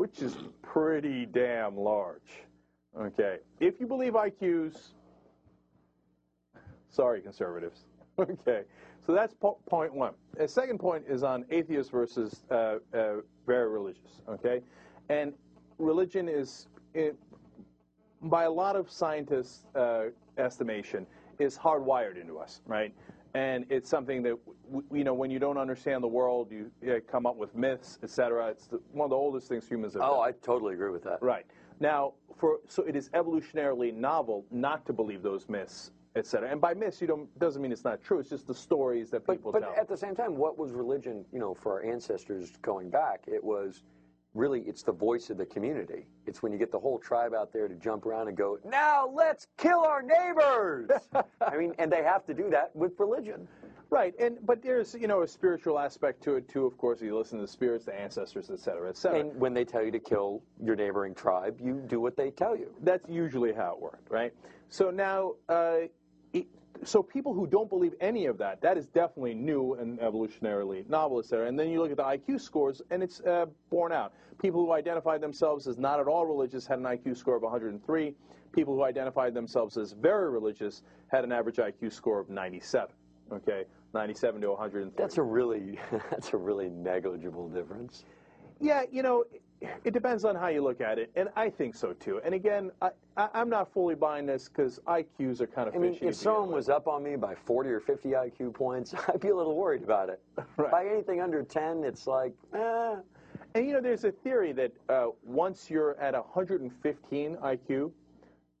which is pretty damn large, Okay. If you believe I Qs, sorry, conservatives. Okay. So that's po point one. The second point is on atheists versus uh, uh, very religious. Okay. And religion is, it, by a lot of scientists' uh, estimation, is hardwired into us, right? And it's something that, you know, when you don't understand the world, you, you come up with myths, et cetera. It's the, one of the oldest things humans have done. Oh, I totally agree with that. Right. Now, for so it is evolutionarily novel not to believe those myths, et cetera. And by myths, you don't doesn't mean it's not true. It's just the stories that people but, but tell. But at the same time, what was religion, you know, for our ancestors going back? It was really, it's the voice of the community. It's when you get the whole tribe out there to jump around and go, now let's kill our neighbors. I mean, and they have to do that with religion. Right, and but there's, you know, a spiritual aspect to it too. Of course, you listen to the spirits, the ancestors, et cetera, et cetera. And when they tell you to kill your neighboring tribe, you do what they tell you. That's usually how it worked, right? So now, uh, it, so people who don't believe any of that, that is definitely new and evolutionarily novel, et cetera. And then you look at the I Q scores, and it's uh, borne out. People who identified themselves as not at all religious had an I Q score of one hundred and three. People who identified themselves as very religious had an average I Q score of ninety-seven. Okay, ninety-seven to one hundred and three. That's a really, that's a really negligible difference. Yeah, you know, it, it depends on how you look at it, and I think so too. And again, I, I, I'm not fully buying this because I Qs are kind of I mean, fishy. If someone was up on me by forty or fifty I Q points, I'd be a little worried about it. Right. By anything under ten, it's like, eh. And you know, there's a theory that uh, once you're at one hundred fifteen I Q,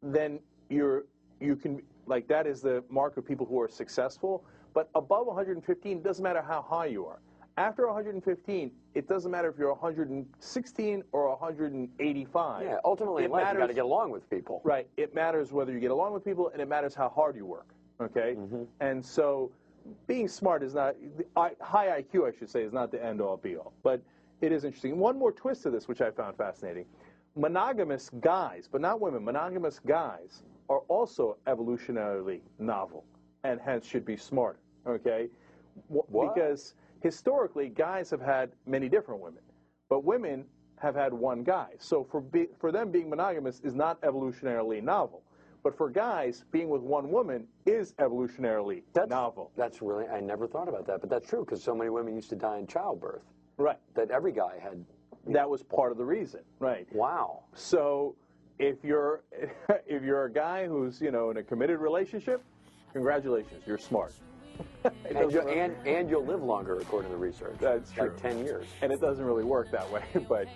then you're you can like that is the mark of people who are successful. But above one hundred fifteen, it doesn't matter how high you are. After one hundred fifteen, it doesn't matter if you're one hundred sixteen or one hundred eighty-five. Yeah, ultimately in life, you've got to get along with people. Right. It matters whether you get along with people, and it matters how hard you work, okay? Mm-hmm. And so being smart is not, high I Q, I should say, is not the end-all, be-all. But it is interesting. One more twist to this, which I found fascinating. Monogamous guys, but not women, monogamous guys are also evolutionarily novel and hence should be smarter. Okay, what? Because historically guys have had many different women, but women have had one guy. So for be, for them being monogamous is not evolutionarily novel, but for guys being with one woman is evolutionarily that's, novel. That's really I never thought about that, but that's true because so many women used to die in childbirth. Right. That every guy had. That know, was part of the reason. Right. Wow. So if you're if you're a guy who's you know in a committed relationship, congratulations, you're smart. And, you'll, and, and you'll live longer, according to the research. That's true. Like ten years. And it doesn't really work that way, but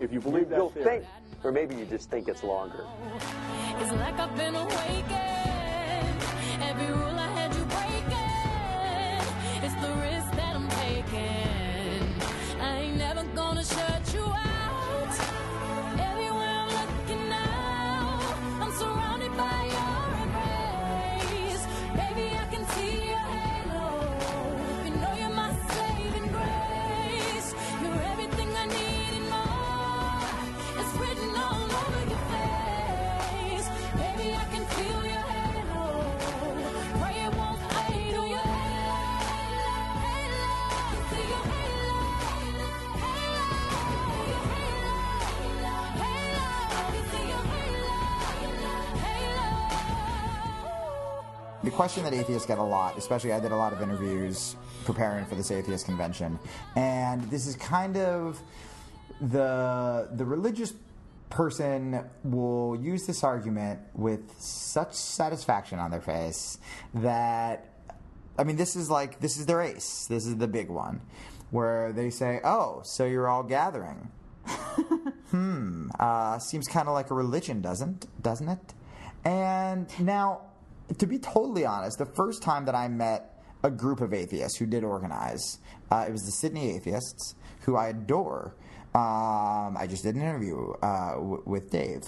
if you believe that theory, think, or maybe you just think it's longer. It's like I've been awakened. Every rule I had you breaking. It's the risk that I'm taking. I ain't never gonna shut you out. The question that atheists get a lot, especially I did a lot of interviews preparing for this atheist convention, and this is kind of the the religious person will use this argument with such satisfaction on their face that, I mean, this is like, this is their ace. This is the big one, where they say, oh, so you're all gathering. hmm, uh, seems kind of like a religion, doesn't, doesn't it? And now, to be totally honest, the first time that I met a group of atheists who did organize, uh, it was the Sydney Atheists, who I adore. Um, I just did an interview uh, w with Dave,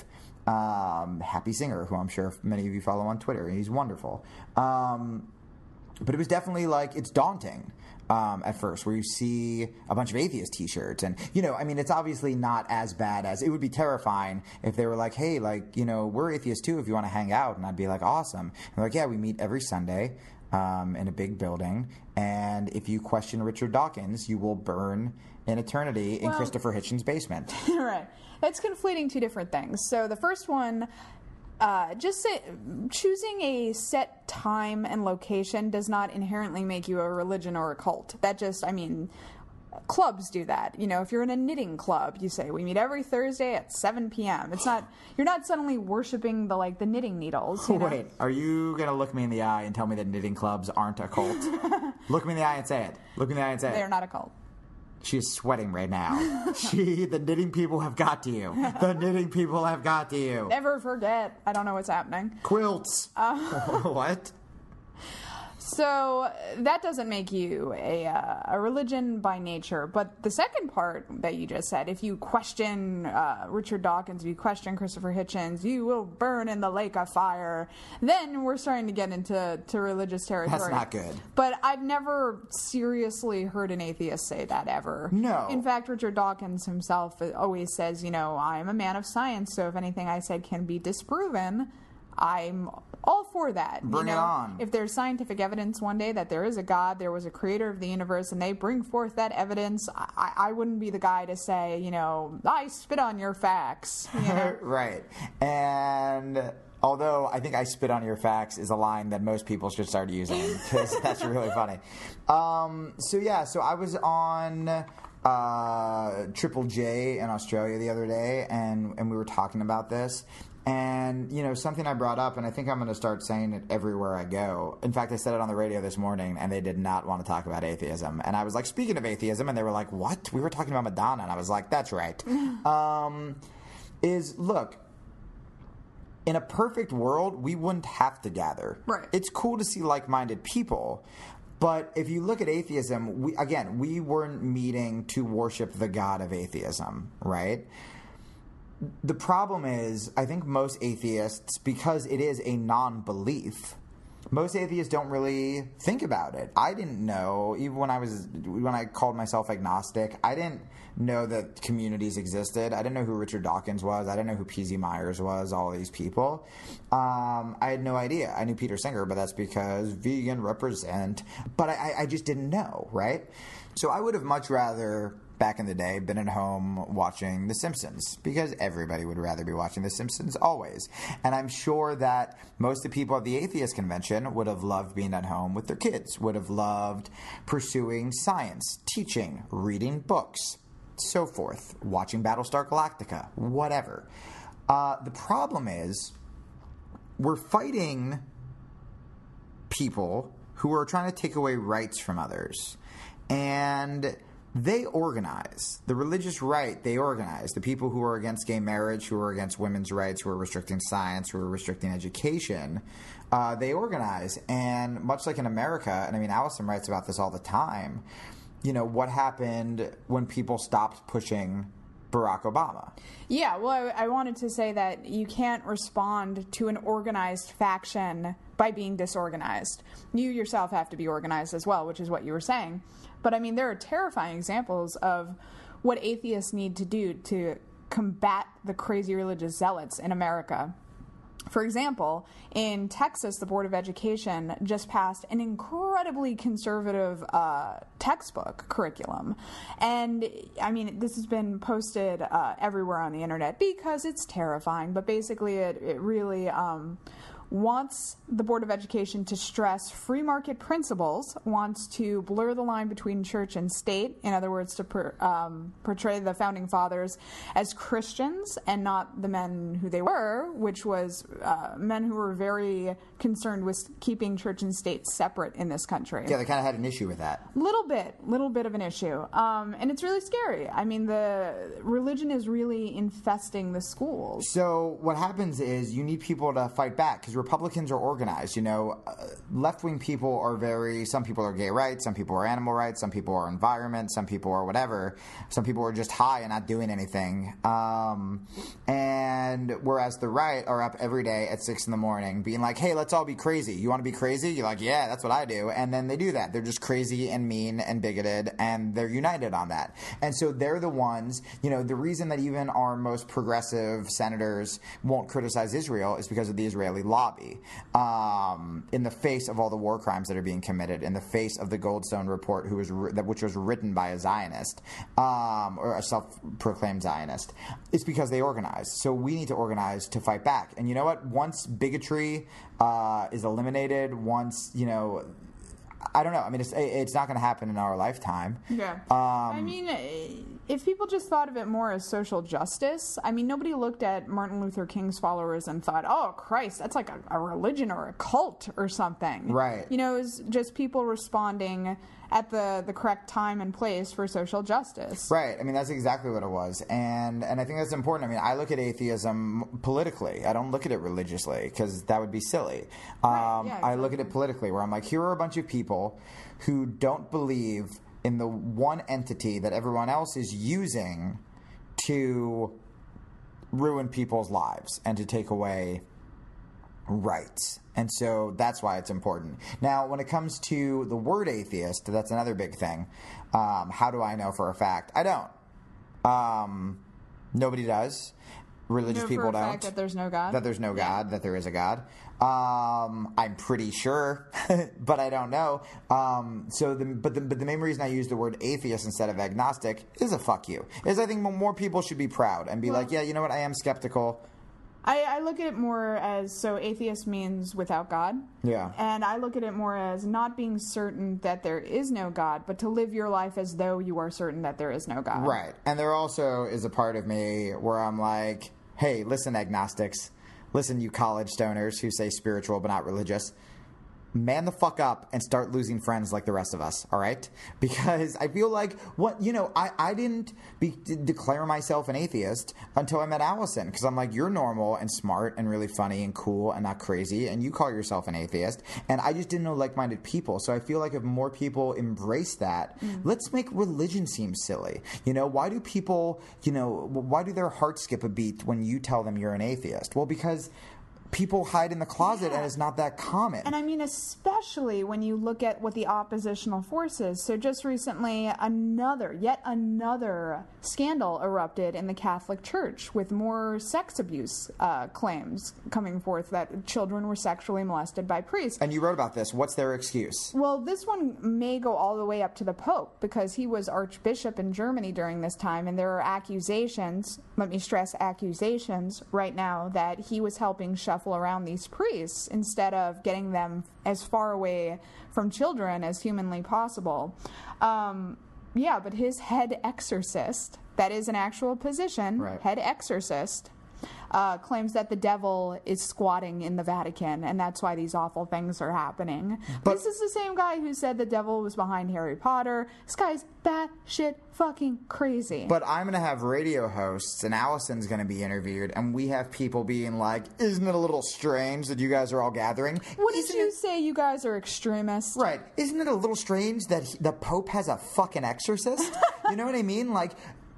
um, Happy Singer, who I'm sure many of you follow on Twitter. He's wonderful. Um, but it was definitely like, it's daunting um, at first, where you see a bunch of atheist t-shirts. And, you know, I mean, it's obviously not as bad as, it would be terrifying if they were like, hey, like, you know, we're atheists too if you want to hang out. And I'd be like, awesome. And they're like, yeah, we meet every Sunday. um, in a big building. And if you question Richard Dawkins, you will burn in eternity well, in Christopher Hitchens' basement. Right. That's conflating two different things. So the first one... Uh, just say, choosing a set time and location does not inherently make you a religion or a cult. That just, I mean, clubs do that. You know, if you're in a knitting club, you say, we meet every Thursday at seven p.m. It's not, you're not suddenly worshiping the, like, the knitting needles. You know? Wait, are you going to look me in the eye and tell me that knitting clubs aren't a cult? Look me in the eye and say it. Look me in the eye and say it. They're not a cult. She's sweating right now. She, the knitting people have got to you. The knitting people have got to you. Never forget. I don't know what's happening. Quilts. Uh, what? So that doesn't make you a, uh, a religion by nature. But the second part that you just said, if you question uh, Richard Dawkins, if you question Christopher Hitchens, you will burn in the lake of fire. Then we're starting to get into to religious territory. That's not good. But I've never seriously heard an atheist say that ever. No. In fact, Richard Dawkins himself always says, you know, I'm a man of science, so if anything I said can be disproven, I'm all for that. Bring you know, it on. If there's scientific evidence one day that there is a God, there was a creator of the universe, and they bring forth that evidence, I, I wouldn't be the guy to say, you know, I spit on your facts. You know? Right. And although I think I spit on your facts is a line that most people should start using, because that's really funny. Um, so, yeah, so I was on... Uh, Triple J in Australia the other day, and, and we were talking about this, and you know, something I brought up, and I think I'm going to start saying it everywhere I go. In fact, I said it on the radio this morning, and they did not want to talk about atheism, and I was like, speaking of atheism, and they were like, what? We were talking about Madonna, and I was like, that's right. um, is, look, in a perfect world, we wouldn't have to gather. Right. It's cool to see like-minded people. But if you look at atheism, we, again, we weren't meeting to worship the God of atheism, right? The problem is, I think most atheists, because it is a non-belief, most atheists don't really think about it. I didn't know, even when I was, when I called myself agnostic, I didn't know that communities existed. I didn't know who Richard Dawkins was. I didn't know who P Z Myers was, all these people. Um, I had no idea. I knew Peter Singer, but that's because vegan represent. But I, I just didn't know, right? So I would have much rather... back in the day, been at home watching The Simpsons, because everybody would rather be watching The Simpsons always. And I'm sure that most of the people at the atheist convention would have loved being at home with their kids, would have loved pursuing science, teaching, reading books, so forth, watching Battlestar Galactica, whatever. Uh, the problem is we're fighting people who are trying to take away rights from others. And... they organize. The religious right, they organize. The people who are against gay marriage, who are against women's rights, who are restricting science, who are restricting education, uh, they organize. And much like in America, and I mean, Allison writes about this all the time, you know, what happened when people stopped pushing Barack Obama. Yeah, well, I, I wanted to say that you can't respond to an organized faction by being disorganized. You yourself have to be organized as well, which is what you were saying. But, I mean, there are terrifying examples of what atheists need to do to combat the crazy religious zealots in America. For example, in Texas, the Board of Education just passed an incredibly conservative uh, textbook curriculum. And, I mean, this has been posted uh, everywhere on the internet because it's terrifying. But basically, it, it really... Um, wants the Board of Education to stress free market principles, wants to blur the line between church and state, in other words, to per, um, portray the Founding Fathers as Christians and not the men who they were, which was uh, men who were very concerned with keeping church and state separate in this country. Yeah, they kind of had an issue with that. Little bit, little bit of an issue. Um, and it's really scary. I mean, the religion is really infesting the schools. So what happens is you need people to fight back, because Republicans are organized. You know, uh, left-wing people are very, some people are gay rights, some people are animal rights, some people are environment, some people are whatever. Some people are just high and not doing anything. Um, and whereas the right are up every day at six in the morning being like, hey, let's all be crazy. You want to be crazy? You're like, yeah, that's what I do. And then they do that. They're just crazy and mean and bigoted, and they're united on that. And so they're the ones, you know, the reason that even our most progressive senators won't criticize Israel is because of the Israeli law. lobby um, in the face of all the war crimes that are being committed, in the face of the Goldstone report, who was re- which was written by a Zionist um, or a self-proclaimed Zionist. It's because they organized. So we need to organize to fight back. And you know what? Once bigotry uh, is eliminated, once, you know, I don't know. I mean, it's it's not going to happen in our lifetime. Yeah. Um, I mean, if people just thought of it more as social justice, I mean, nobody looked at Martin Luther King's followers and thought, oh, Christ, that's like a, a religion or a cult or something. Right. You know, it was just people responding at the, the correct time and place for social justice. Right. I mean, that's exactly what it was. And and I think that's important. I mean, I look at atheism politically. I don't look at it religiously because that would be silly. Um, right. yeah, exactly. I look at it politically where I'm like, here are a bunch of people who don't believe in the one entity that everyone else is using to ruin people's lives and to take away rights. And so that's why it's important. Now, when it comes to the word atheist, that's another big thing. Um, how do I know for a fact? I don't. Um, nobody does. Religious no, people for a don't. Fact that there's no God. That there's no God. Yeah. That there is a God. Um, I'm pretty sure, but I don't know. Um, so, the, but the but the main reason I use the word atheist instead of agnostic is a fuck you. Is I think more people should be proud and be well, like, yeah, you know what? I am skeptical. I, I look at it more as, so atheist means without God. Yeah. And I look at it more as not being certain that there is no God, but to live your life as though you are certain that there is no God. Right. And there also is a part of me where I'm like, hey, listen, agnostics. Listen, you college stoners who say spiritual but not religious. Man the fuck up and start losing friends like the rest of us, all right? Because I feel like, what you know, I, I didn't be, d- declare myself an atheist until I met Allison, because I'm like, you're normal and smart and really funny and cool and not crazy, and you call yourself an atheist, and I just didn't know like-minded people. So I feel like if more people embrace that, mm. let's make religion seem silly. You know, why do people, you know, why do their hearts skip a beat when you tell them you're an atheist? Well, because people hide in the closet, yeah. and it's not that common. And I mean, especially when you look at what the oppositional force is. So just recently, another, yet another scandal erupted in the Catholic Church with more sex abuse uh, claims coming forth that children were sexually molested by priests. And you wrote about this. What's their excuse? Well, this one may go all the way up to the Pope, because he was Archbishop in Germany during this time, and there are accusations, let me stress accusations, right now that he was helping shut around these priests instead of getting them as far away from children as humanly possible. Um, yeah, but his head exorcist, that is an actual position, right. head exorcist, uh, claims that the devil is squatting in the Vatican, and that's why these awful things are happening. But this is the same guy who said the devil was behind Harry Potter. This guy's batshit fucking crazy. But I'm going to have radio hosts, and Allison's going to be interviewed, and we have people being like, isn't it a little strange that you guys are all gathering? What did you say? You guys are extremists. Right. Isn't it a little strange that he, the Pope has a fucking exorcist? You know what I mean? Like,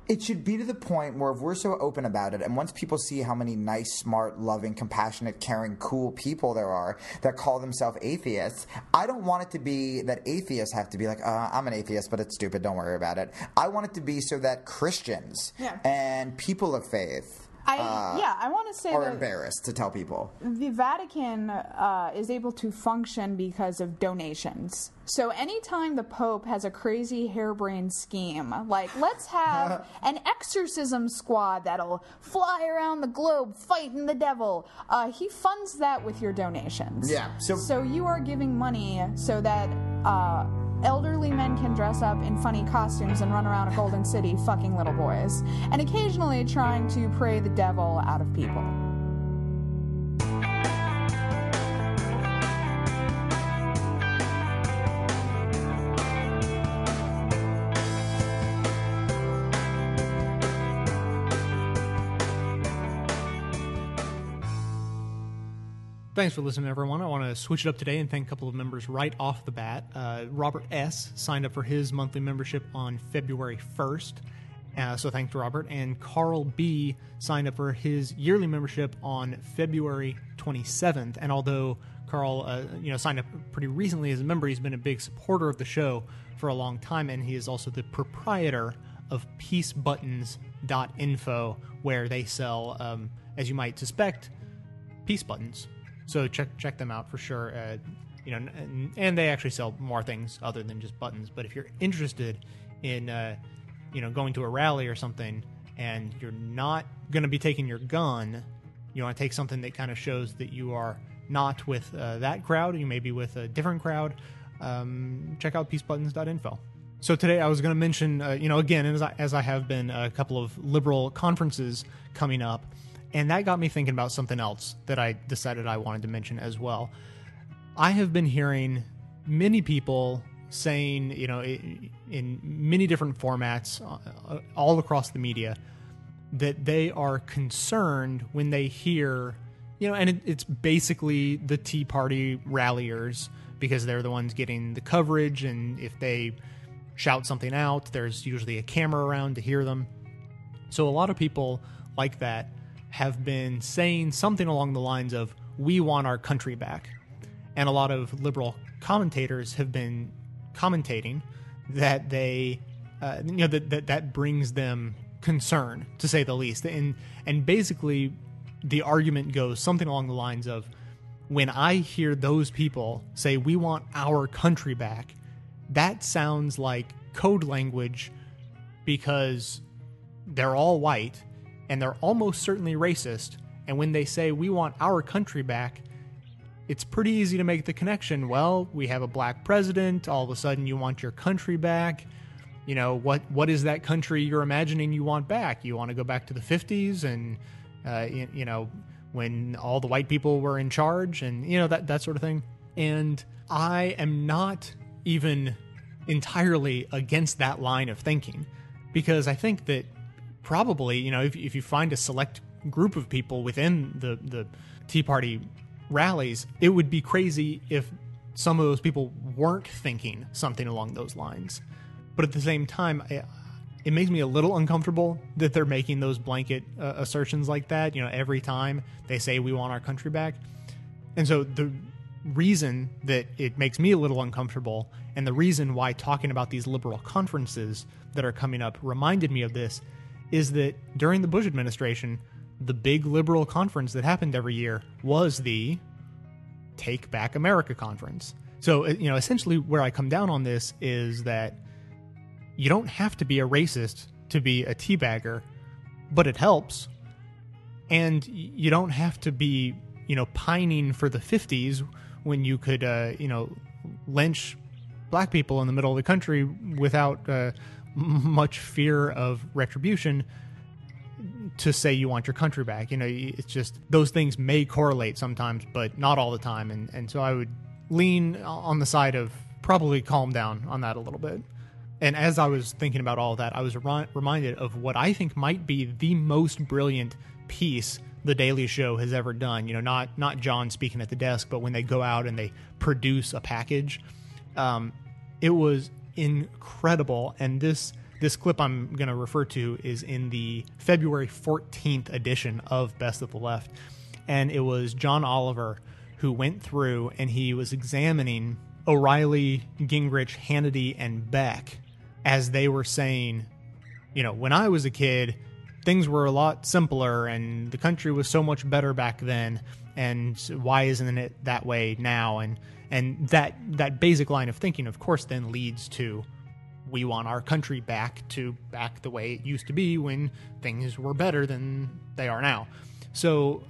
it should be to the point where if we're so open about it, and once people see how many nice, smart, loving, compassionate, caring, cool people there are that call themselves atheists, I don't want it to be that atheists have to be like, uh, I'm an atheist, but it's stupid, don't worry about it. I want it to be so that Christians yeah. and people of faith I, uh, yeah, I want to say are embarrassed to tell people. The Vatican uh, is able to function because of donations. So anytime the Pope has a crazy harebrained scheme, like let's have an exorcism squad that'll fly around the globe fighting the devil, uh, he funds that with your donations. Yeah. So, so you are giving money so that uh, elderly men can dress up in funny costumes and run around a golden city fucking little boys, and occasionally trying to pray the devil out of people. Thanks for listening, everyone. I want to switch it up today and thank a couple of members right off the bat. Uh, Robert S. signed up for his monthly membership on February first, uh, so thanks to Robert. And Carl B. signed up for his yearly membership on February twenty-seventh. And although Carl uh, you know, signed up pretty recently as a member, he's been a big supporter of the show for a long time, and he is also the proprietor of peace buttons dot info, where they sell, um, as you might suspect, peace buttons. So check check them out for sure. Uh, you know, and, and they actually sell more things other than just buttons. But if you're interested in uh, you know, going to a rally or something, and you're not going to be taking your gun, you want to take something that kind of shows that you are not with uh, that crowd. You may be with a different crowd. Um, check out peace buttons dot info. So today I was going to mention, uh, you know, again, as I, as I have been, a couple of liberal conferences coming up, and that got me thinking about something else that I decided I wanted to mention as well. I have been hearing many people saying, you know, in many different formats all across the media, that they are concerned when they hear, you know, and it, it's basically the Tea Party ralliers, because they're the ones getting the coverage, and if they shout something out, there's usually a camera around to hear them. So a lot of people like that have been saying something along the lines of, we want our country back. And a lot of liberal commentators have been commentating that they, uh, you know, that, that that brings them concern, to say the least. And and basically the argument goes something along the lines of, when I hear those people say, we want our country back, that sounds like code language, because they're all white and they're almost certainly racist. And when they say, we want our country back, it's pretty easy to make the connection. Well, we have a black president. All of a sudden you want your country back. You know, what, what is that country you're imagining you want back? You want to go back to the fifties and, uh, you, you know, when all the white people were in charge, and, you know, that, that sort of thing. And I am not even entirely against that line of thinking, because I think that probably, you know, if, if you find a select group of people within the, the Tea Party rallies, it would be crazy if some of those people weren't thinking something along those lines. But at the same time, I, it makes me a little uncomfortable that they're making those blanket uh, assertions like that, you know, every time they say we want our country back. And so the reason that it makes me a little uncomfortable, and the reason why talking about these liberal conferences that are coming up reminded me of this, is that during the Bush administration, the big liberal conference that happened every year was the Take Back America conference. So, you know, essentially where I come down on this is that you don't have to be a racist to be a teabagger, but it helps. And you don't have to be, you know, pining for the fifties when you could, uh, you know, lynch black people in the middle of the country without uh, much fear of retribution, to say you want your country back. You know, it's just, those things may correlate sometimes, but not all the time. And, and so I would lean on the side of probably calm down on that a little bit. And as I was thinking about all of that, I was re- reminded of what I think might be the most brilliant piece The Daily Show has ever done. You know, not not John speaking at the desk, but when they go out and they produce a package. Um, it was incredible. And this, this clip I'm going to refer to is in the February fourteenth edition of Best of the Left. And it was John Oliver who went through and he was examining O'Reilly, Gingrich, Hannity, and Beck, as they were saying, you know, when I was a kid, things were a lot simpler and the country was so much better back then, and why isn't it that way now? And and that that basic line of thinking, of course, then leads to, we want our country back to back the way it used to be when things were better than they are now. So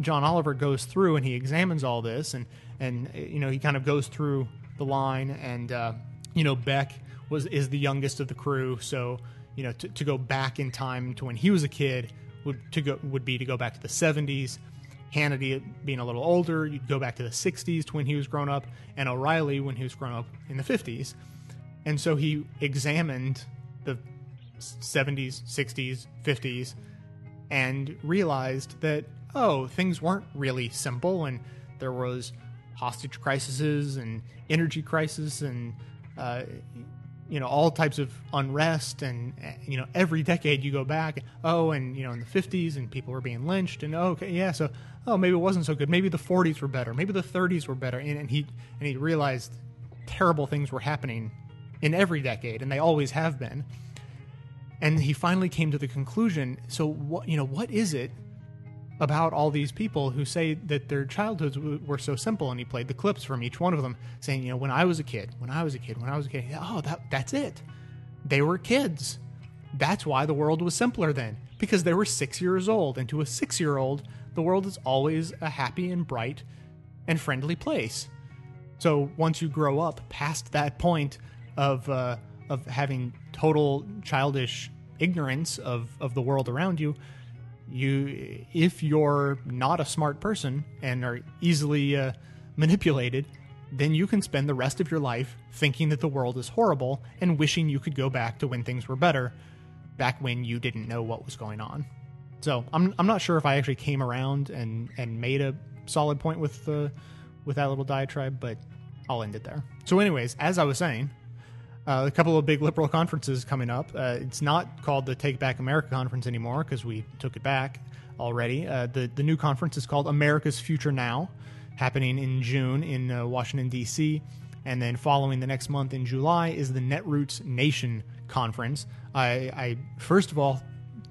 John Oliver goes through and he examines all this, and and you know, he kind of goes through the line, and uh, you know, Beck was is the youngest of the crew, so you know, to, to go back in time to when he was a kid would to go would be to go back to the seventies. Hannity being a little older, you'd go back to the sixties to when he was grown up, and O'Reilly when he was grown up in the fifties. And so he examined the seventies, sixties, fifties, and realized that, oh, things weren't really simple, and there was hostage crises and energy crisis and, uh, you know, all types of unrest. And, you know, every decade you go back, oh, and, you know, in the fifties and people were being lynched, and, oh, okay, yeah, so, oh, maybe it wasn't so good. Maybe the forties were better. Maybe the thirties were better. And, and he and he realized terrible things were happening in every decade, and they always have been. And he finally came to the conclusion, so, what, you know, what is it about all these people who say that their childhoods w were so simple, and he played the clips from each one of them saying, you know, when I was a kid, when I was a kid, when I was a kid, oh, that, that's it. They were kids. That's why the world was simpler then, because they were six years old, and to a six-year-old, the world is always a happy and bright and friendly place. So once you grow up past that point of, uh, of having total childish ignorance of, of the world around you, You, if you're not a smart person and are easily uh, manipulated, then you can spend the rest of your life thinking that the world is horrible and wishing you could go back to when things were better, back when you didn't know what was going on. So I'm, I'm not sure if I actually came around and, and made a solid point with, uh, with that little diatribe, but I'll end it there. So anyways, as I was saying, Uh, a couple of big liberal conferences coming up. Uh, it's not called the Take Back America conference anymore because we took it back already. Uh, the, the new conference is called America's Future Now, happening in June in uh, Washington, D C And then following the next month in July is the Netroots Nation conference. I, I first of all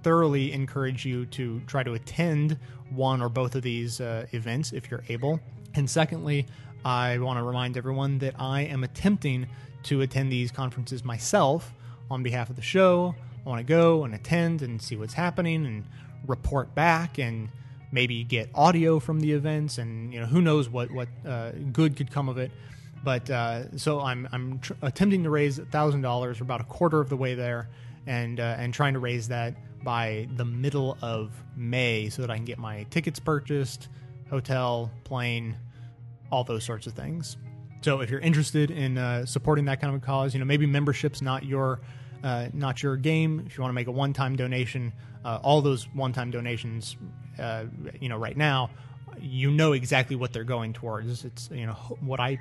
thoroughly encourage you to try to attend one or both of these uh, events if you're able. And secondly, I want to remind everyone that I am attempting to attend these conferences myself on behalf of the show. I want to go and attend and see what's happening and report back and maybe get audio from the events, and you know, who knows what what uh, good could come of it. But uh, so I'm I'm tr attempting to raise a thousand dollars, or about a quarter of the way there, and uh, and trying to raise that by the middle of May so that I can get my tickets purchased, hotel, plane, all those sorts of things. So if you're interested in uh, supporting that kind of a cause, you know, maybe membership's not your uh, not your game. If you want to make a one-time donation, uh, all those one-time donations, uh, you know, right now, you know exactly what they're going towards. It's, you know, what I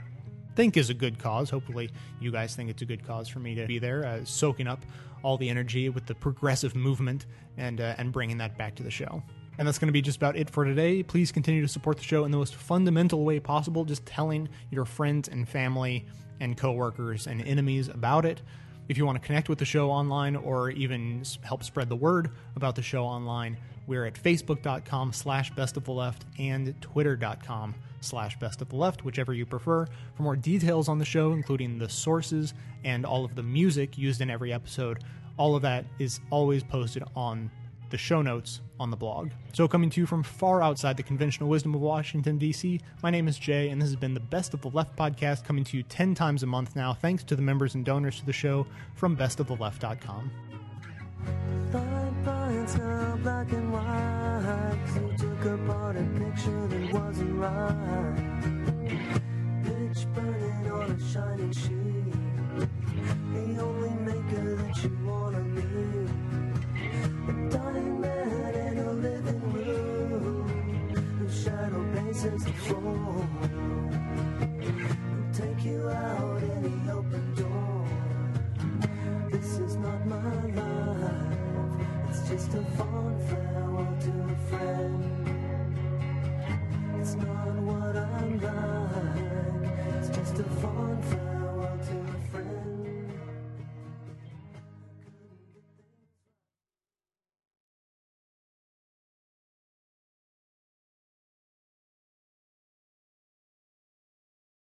think is a good cause. Hopefully you guys think it's a good cause for me to be there, uh, soaking up all the energy with the progressive movement and uh, and bringing that back to the show. And that's going to be just about it for today. Please continue to support the show in the most fundamental way possible, just telling your friends and family and coworkers and enemies about it. If you want to connect with the show online or even help spread the word about the show online, we're at facebook.com slash bestoftheleft and twitter.com slash bestoftheleft, whichever you prefer. For more details on the show, including the sources and all of the music used in every episode, all of that is always posted on the show notes on the blog. So coming to you from far outside the conventional wisdom of Washington, D C, my name is Jay, and this has been the Best of the Left podcast, coming to you ten times a month now, thanks to the members and donors to the show from best of the left dot com. Black and white, you took apart a picture that wasn't right. Pitch burning on a shining sheet.